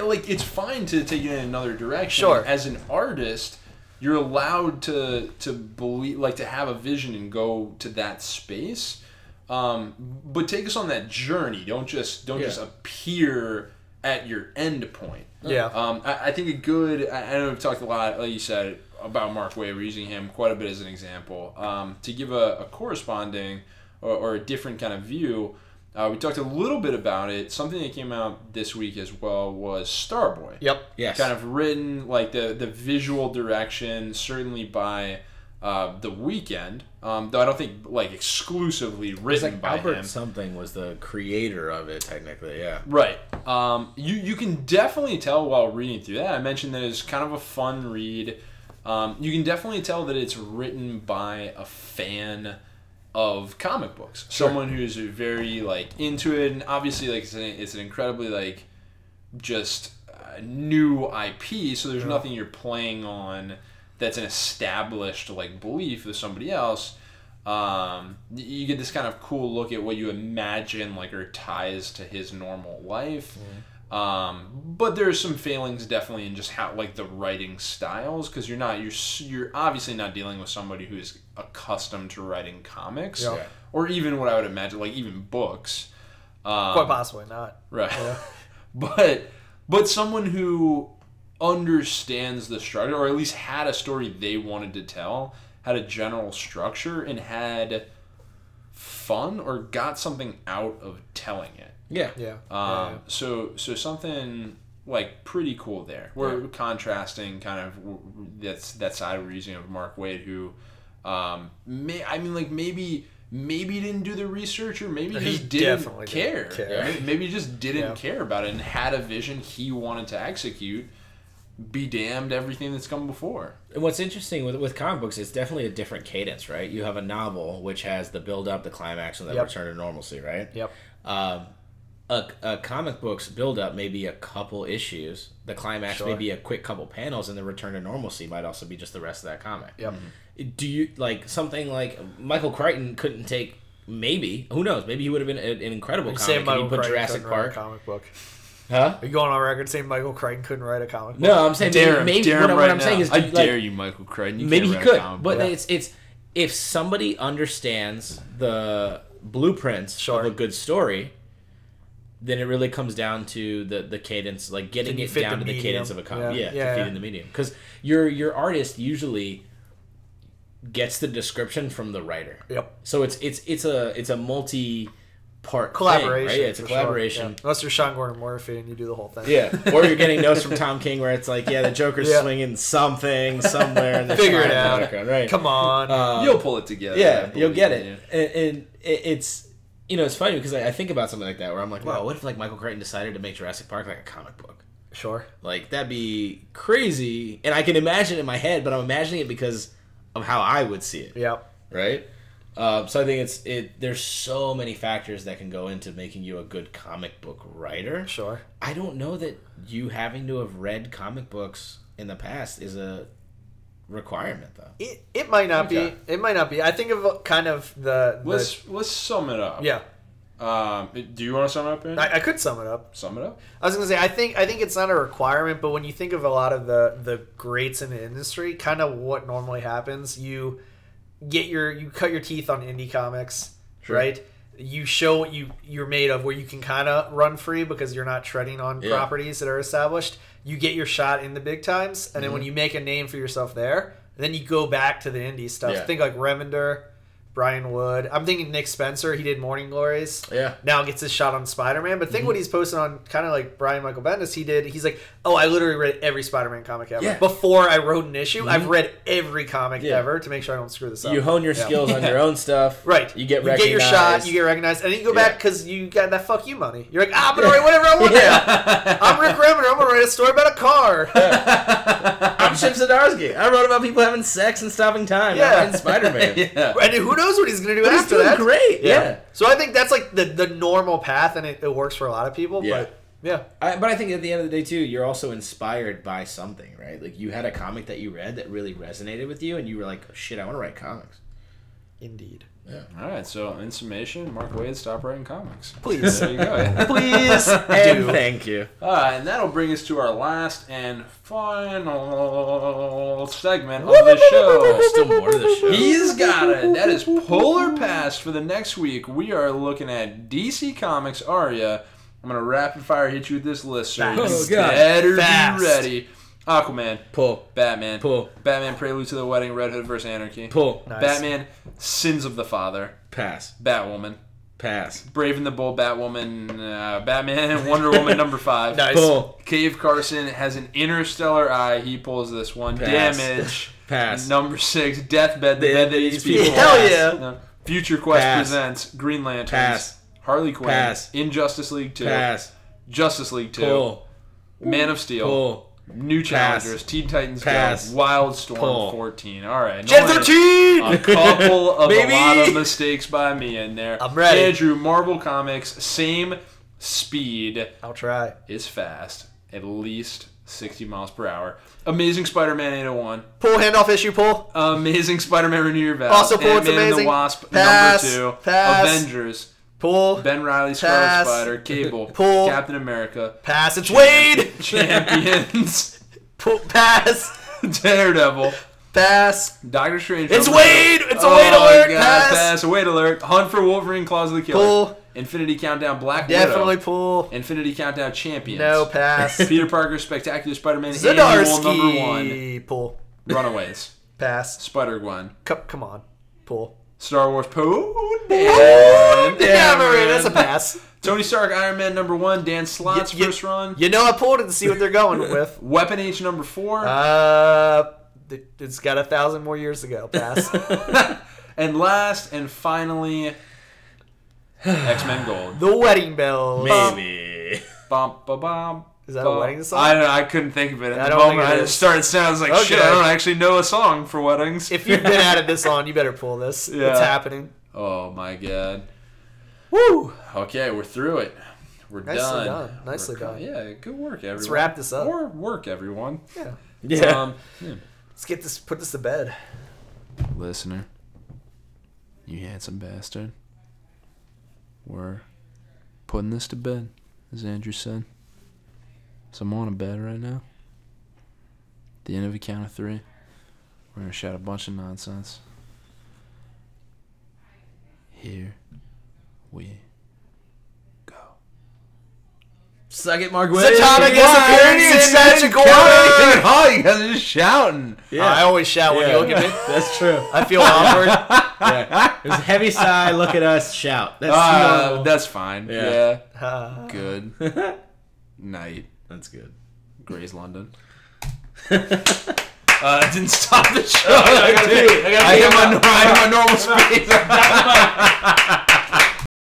Like, it's fine to take it in another direction. Sure. As an artist, you're allowed to believe, like, to have a vision and go to that space. But take us on that journey. Don't just appear at your end point. I think a good... I know we've talked a lot, like you said, about Mark Waid. We're using him quite a bit as an example. To give a corresponding or a different kind of view, we talked a little bit about it. Something that came out this week as well was Starboy. Yep. Yes. Kind of written like the visual direction, certainly by The Weeknd. Though I don't think like exclusively written by Albert him. Albert something was the creator of it, technically. Yeah. Right. You can definitely tell while reading through that. I mentioned that it's kind of a fun read. You can definitely tell that it's written by a fan of comic books, someone who's very like into it, and obviously like it's an incredibly like just new IP. So there's nothing you're playing on that's an established like belief of somebody else. You get this kind of cool look at what you imagine like are ties to his normal life. But there's some failings definitely in just how like the writing styles, because you're obviously not dealing with somebody who is accustomed to writing comics or even what I would imagine like even books. Quite possibly not. Right. Yeah. but someone who understands the structure, or at least had a story they wanted to tell, had a general structure, and had fun or got something out of telling it. Yeah. Yeah. So something like pretty cool there. We're contrasting kind of that side we're using of Mark Waid, who maybe didn't do the research, or maybe he didn't care. Maybe he just didn't care about it and had a vision he wanted to execute. Be damned, everything that's come before. And what's interesting with comic books, it's definitely a different cadence, right? You have a novel which has the build up, the climax, and the return to normalcy, right? Yep. A comic book's build-up may be a couple issues. The climax may be a quick couple panels, and the return to normalcy might also be just the rest of that comic. Yep. Do you like something like Michael Crichton couldn't take? Maybe, who knows? Maybe he would have been an incredible comic. He put Jurassic Park comic book. Huh? Are you going on record saying Michael Crichton couldn't write a comic book? No, I'm saying I dare you, Michael Crichton. You maybe he could, but it's if somebody understands the blueprints of a good story, then it really comes down to the cadence, like getting it down to the cadence of a comic. Yeah, in the medium, because your artist usually gets the description from the writer. Yep. So it's a multi. Part collaboration, thing, right? It's a collaboration. Sure. Yeah. Unless you're Sean Gordon Murphy and you do the whole thing. Yeah, or you're getting notes from Tom King where it's like, yeah, the Joker's swinging something somewhere, and figure it out. Right? Come on, you'll pull it together. Yeah, you'll get it. And it's it's funny because I think about something like that where I'm like, wow, what if like Michael Crichton decided to make Jurassic Park like a comic book? Sure, like that'd be crazy, and I can imagine it in my head, but I'm imagining it because of how I would see it. Yep. Right. So I think there's so many factors that can go into making you a good comic book writer. Sure. I don't know that you having to have read comic books in the past is a requirement, though. It might not be. It might not be. I think of kind of the let's sum it up. Yeah. Do you want to sum it up, Ben? I could sum it up. Sum it up? I was going to say, I think it's not a requirement, but when you think of a lot of the greats in the industry, kind of what normally happens, you cut your teeth on indie comics, right? You show what you're made of, where you can kind of run free because you're not treading on properties that are established. You get your shot in the big times, and then when you make a name for yourself there, then you go back to the indie stuff. Think like Remender, Brian Wood. I'm thinking Nick Spencer. He did Morning Glories. Yeah. Now gets his shot on Spider-Man. But think what he's posting on, kind of like Brian Michael Bendis. He's like, oh, I literally read every Spider-Man comic ever. Yeah. Before I wrote an issue, I've read every comic ever to make sure I don't screw this up. You hone your skills on your own stuff. Right. You get your shot. You get recognized. And then you go back because you got that fuck you money. You're like, I'm going to write whatever I want now. I'm Rick Remender. I'm going to write a story about a car. I'm Chip Zdarsky. I wrote about people having sex and stopping time. Yeah. I'm writing Spider-Man. And who knows? What he's going to do but after that. Great. Yeah. So I think that's like the normal path, and it works for a lot of people. Yeah. But I think at the end of the day too, you're also inspired by something, right? Like you had a comic that you read that really resonated with you, and you were like, oh, shit, I want to write comics. Indeed. Yeah. All right. So in summation, Mark Waid, stop writing comics. Please. There you go. Please. And thank you. And that'll bring us to our last and final segment of the show. Still more to the show. He's got it. That is Polar Pass for the next week. We are looking at DC Comics Aria. I'm gonna rapid fire hit you with this list, sir. You better be ready. Aquaman. Pull. Batman. Pull. Batman Prelude to the Wedding, Red Hood vs. Anarchy. Pull. Nice. Batman, Sins of the Father. Pass. Batwoman. Pass. Brave and the Bold, Batwoman, Batman, Wonder Woman number 5. Nice. Pull. Cave Carson has an interstellar eye. He pulls this one. Pass. Damage. Pass. Number 6, Deathbed, the bed that eats people. Hell yeah. No. Future Quest Pass. Presents Green Lanterns. Pass. Harley Quinn. Pass. Injustice League 2. Pass. Justice League 2. Pull. Man of Steel. Pull. New Challengers, Pass. Teen Titans Go, Wildstorm Pull. 14. All right. Gen 13! A couple of a lot of mistakes by me in there. I'm ready. Andrew, Marvel Comics, same speed. I'll try. Is fast. At least 60 miles per hour. Amazing Spider-Man 801. Pull, handoff issue, pull. Amazing Spider-Man Renew Your Vows. Also pull, it's amazing. Ant-Man and the Wasp, Pass. number 2. Pass. Avengers. Pull. Ben Reilly, Scarlet Spider, Cable. Pull. Captain America. Pass. It's Wade. Champions. Pull. Pass. Daredevil. Pass. Doctor Strange. It's Wade. It's a Wade alert. God. Pass. Pass. A Wade alert. Hunt for Wolverine, Claws of the Killer. Pull. Infinity Countdown, Black Widow. Definitely pull. Infinity Countdown, Champions. No, pass. Peter Parker, Spectacular Spider-Man, Annual number 1. Pull. Runaways. Pass. Spider-Gwen. Come on. Pull. Star Wars, that's a pass. Tony Stark, Iron Man number 1, Dan Slott's first run. You know I pulled it to see what they're going with. Weapon H number 4. It's got 1,000 more years to go. Pass. And last and finally, X-Men Gold. The Wedding Bells. Maybe. Bum, bum, bum. Is that a wedding song? I don't know. I couldn't think of it. At the moment, I just started sounds like, shit, I don't actually know a song for weddings. If you've been added this on, you better pull this. Yeah. It's happening. Oh, my God. Woo! Okay, we're through it. We're done. Nicely done. Yeah, good work, everyone. Let's wrap this up. More work, everyone. Yeah. Let's get this. Put this to bed. Listener, you handsome bastard. We're putting this to bed, as Andrew said. So I'm on a bed right now. At the end of a count of 3, we're going to shout a bunch of nonsense. Here we go. Suck it, Mark Waid. Atomic disappearance in Magic Order. You guys are just shouting. Yeah. I always shout when you look at me. That's true. I feel awkward. Yeah. There's a heavy sigh, look at us, shout. That's normal. That's fine. Yeah. Good night. That's good. Grey's London. I didn't stop the show. I gotta do it. I am on normal space.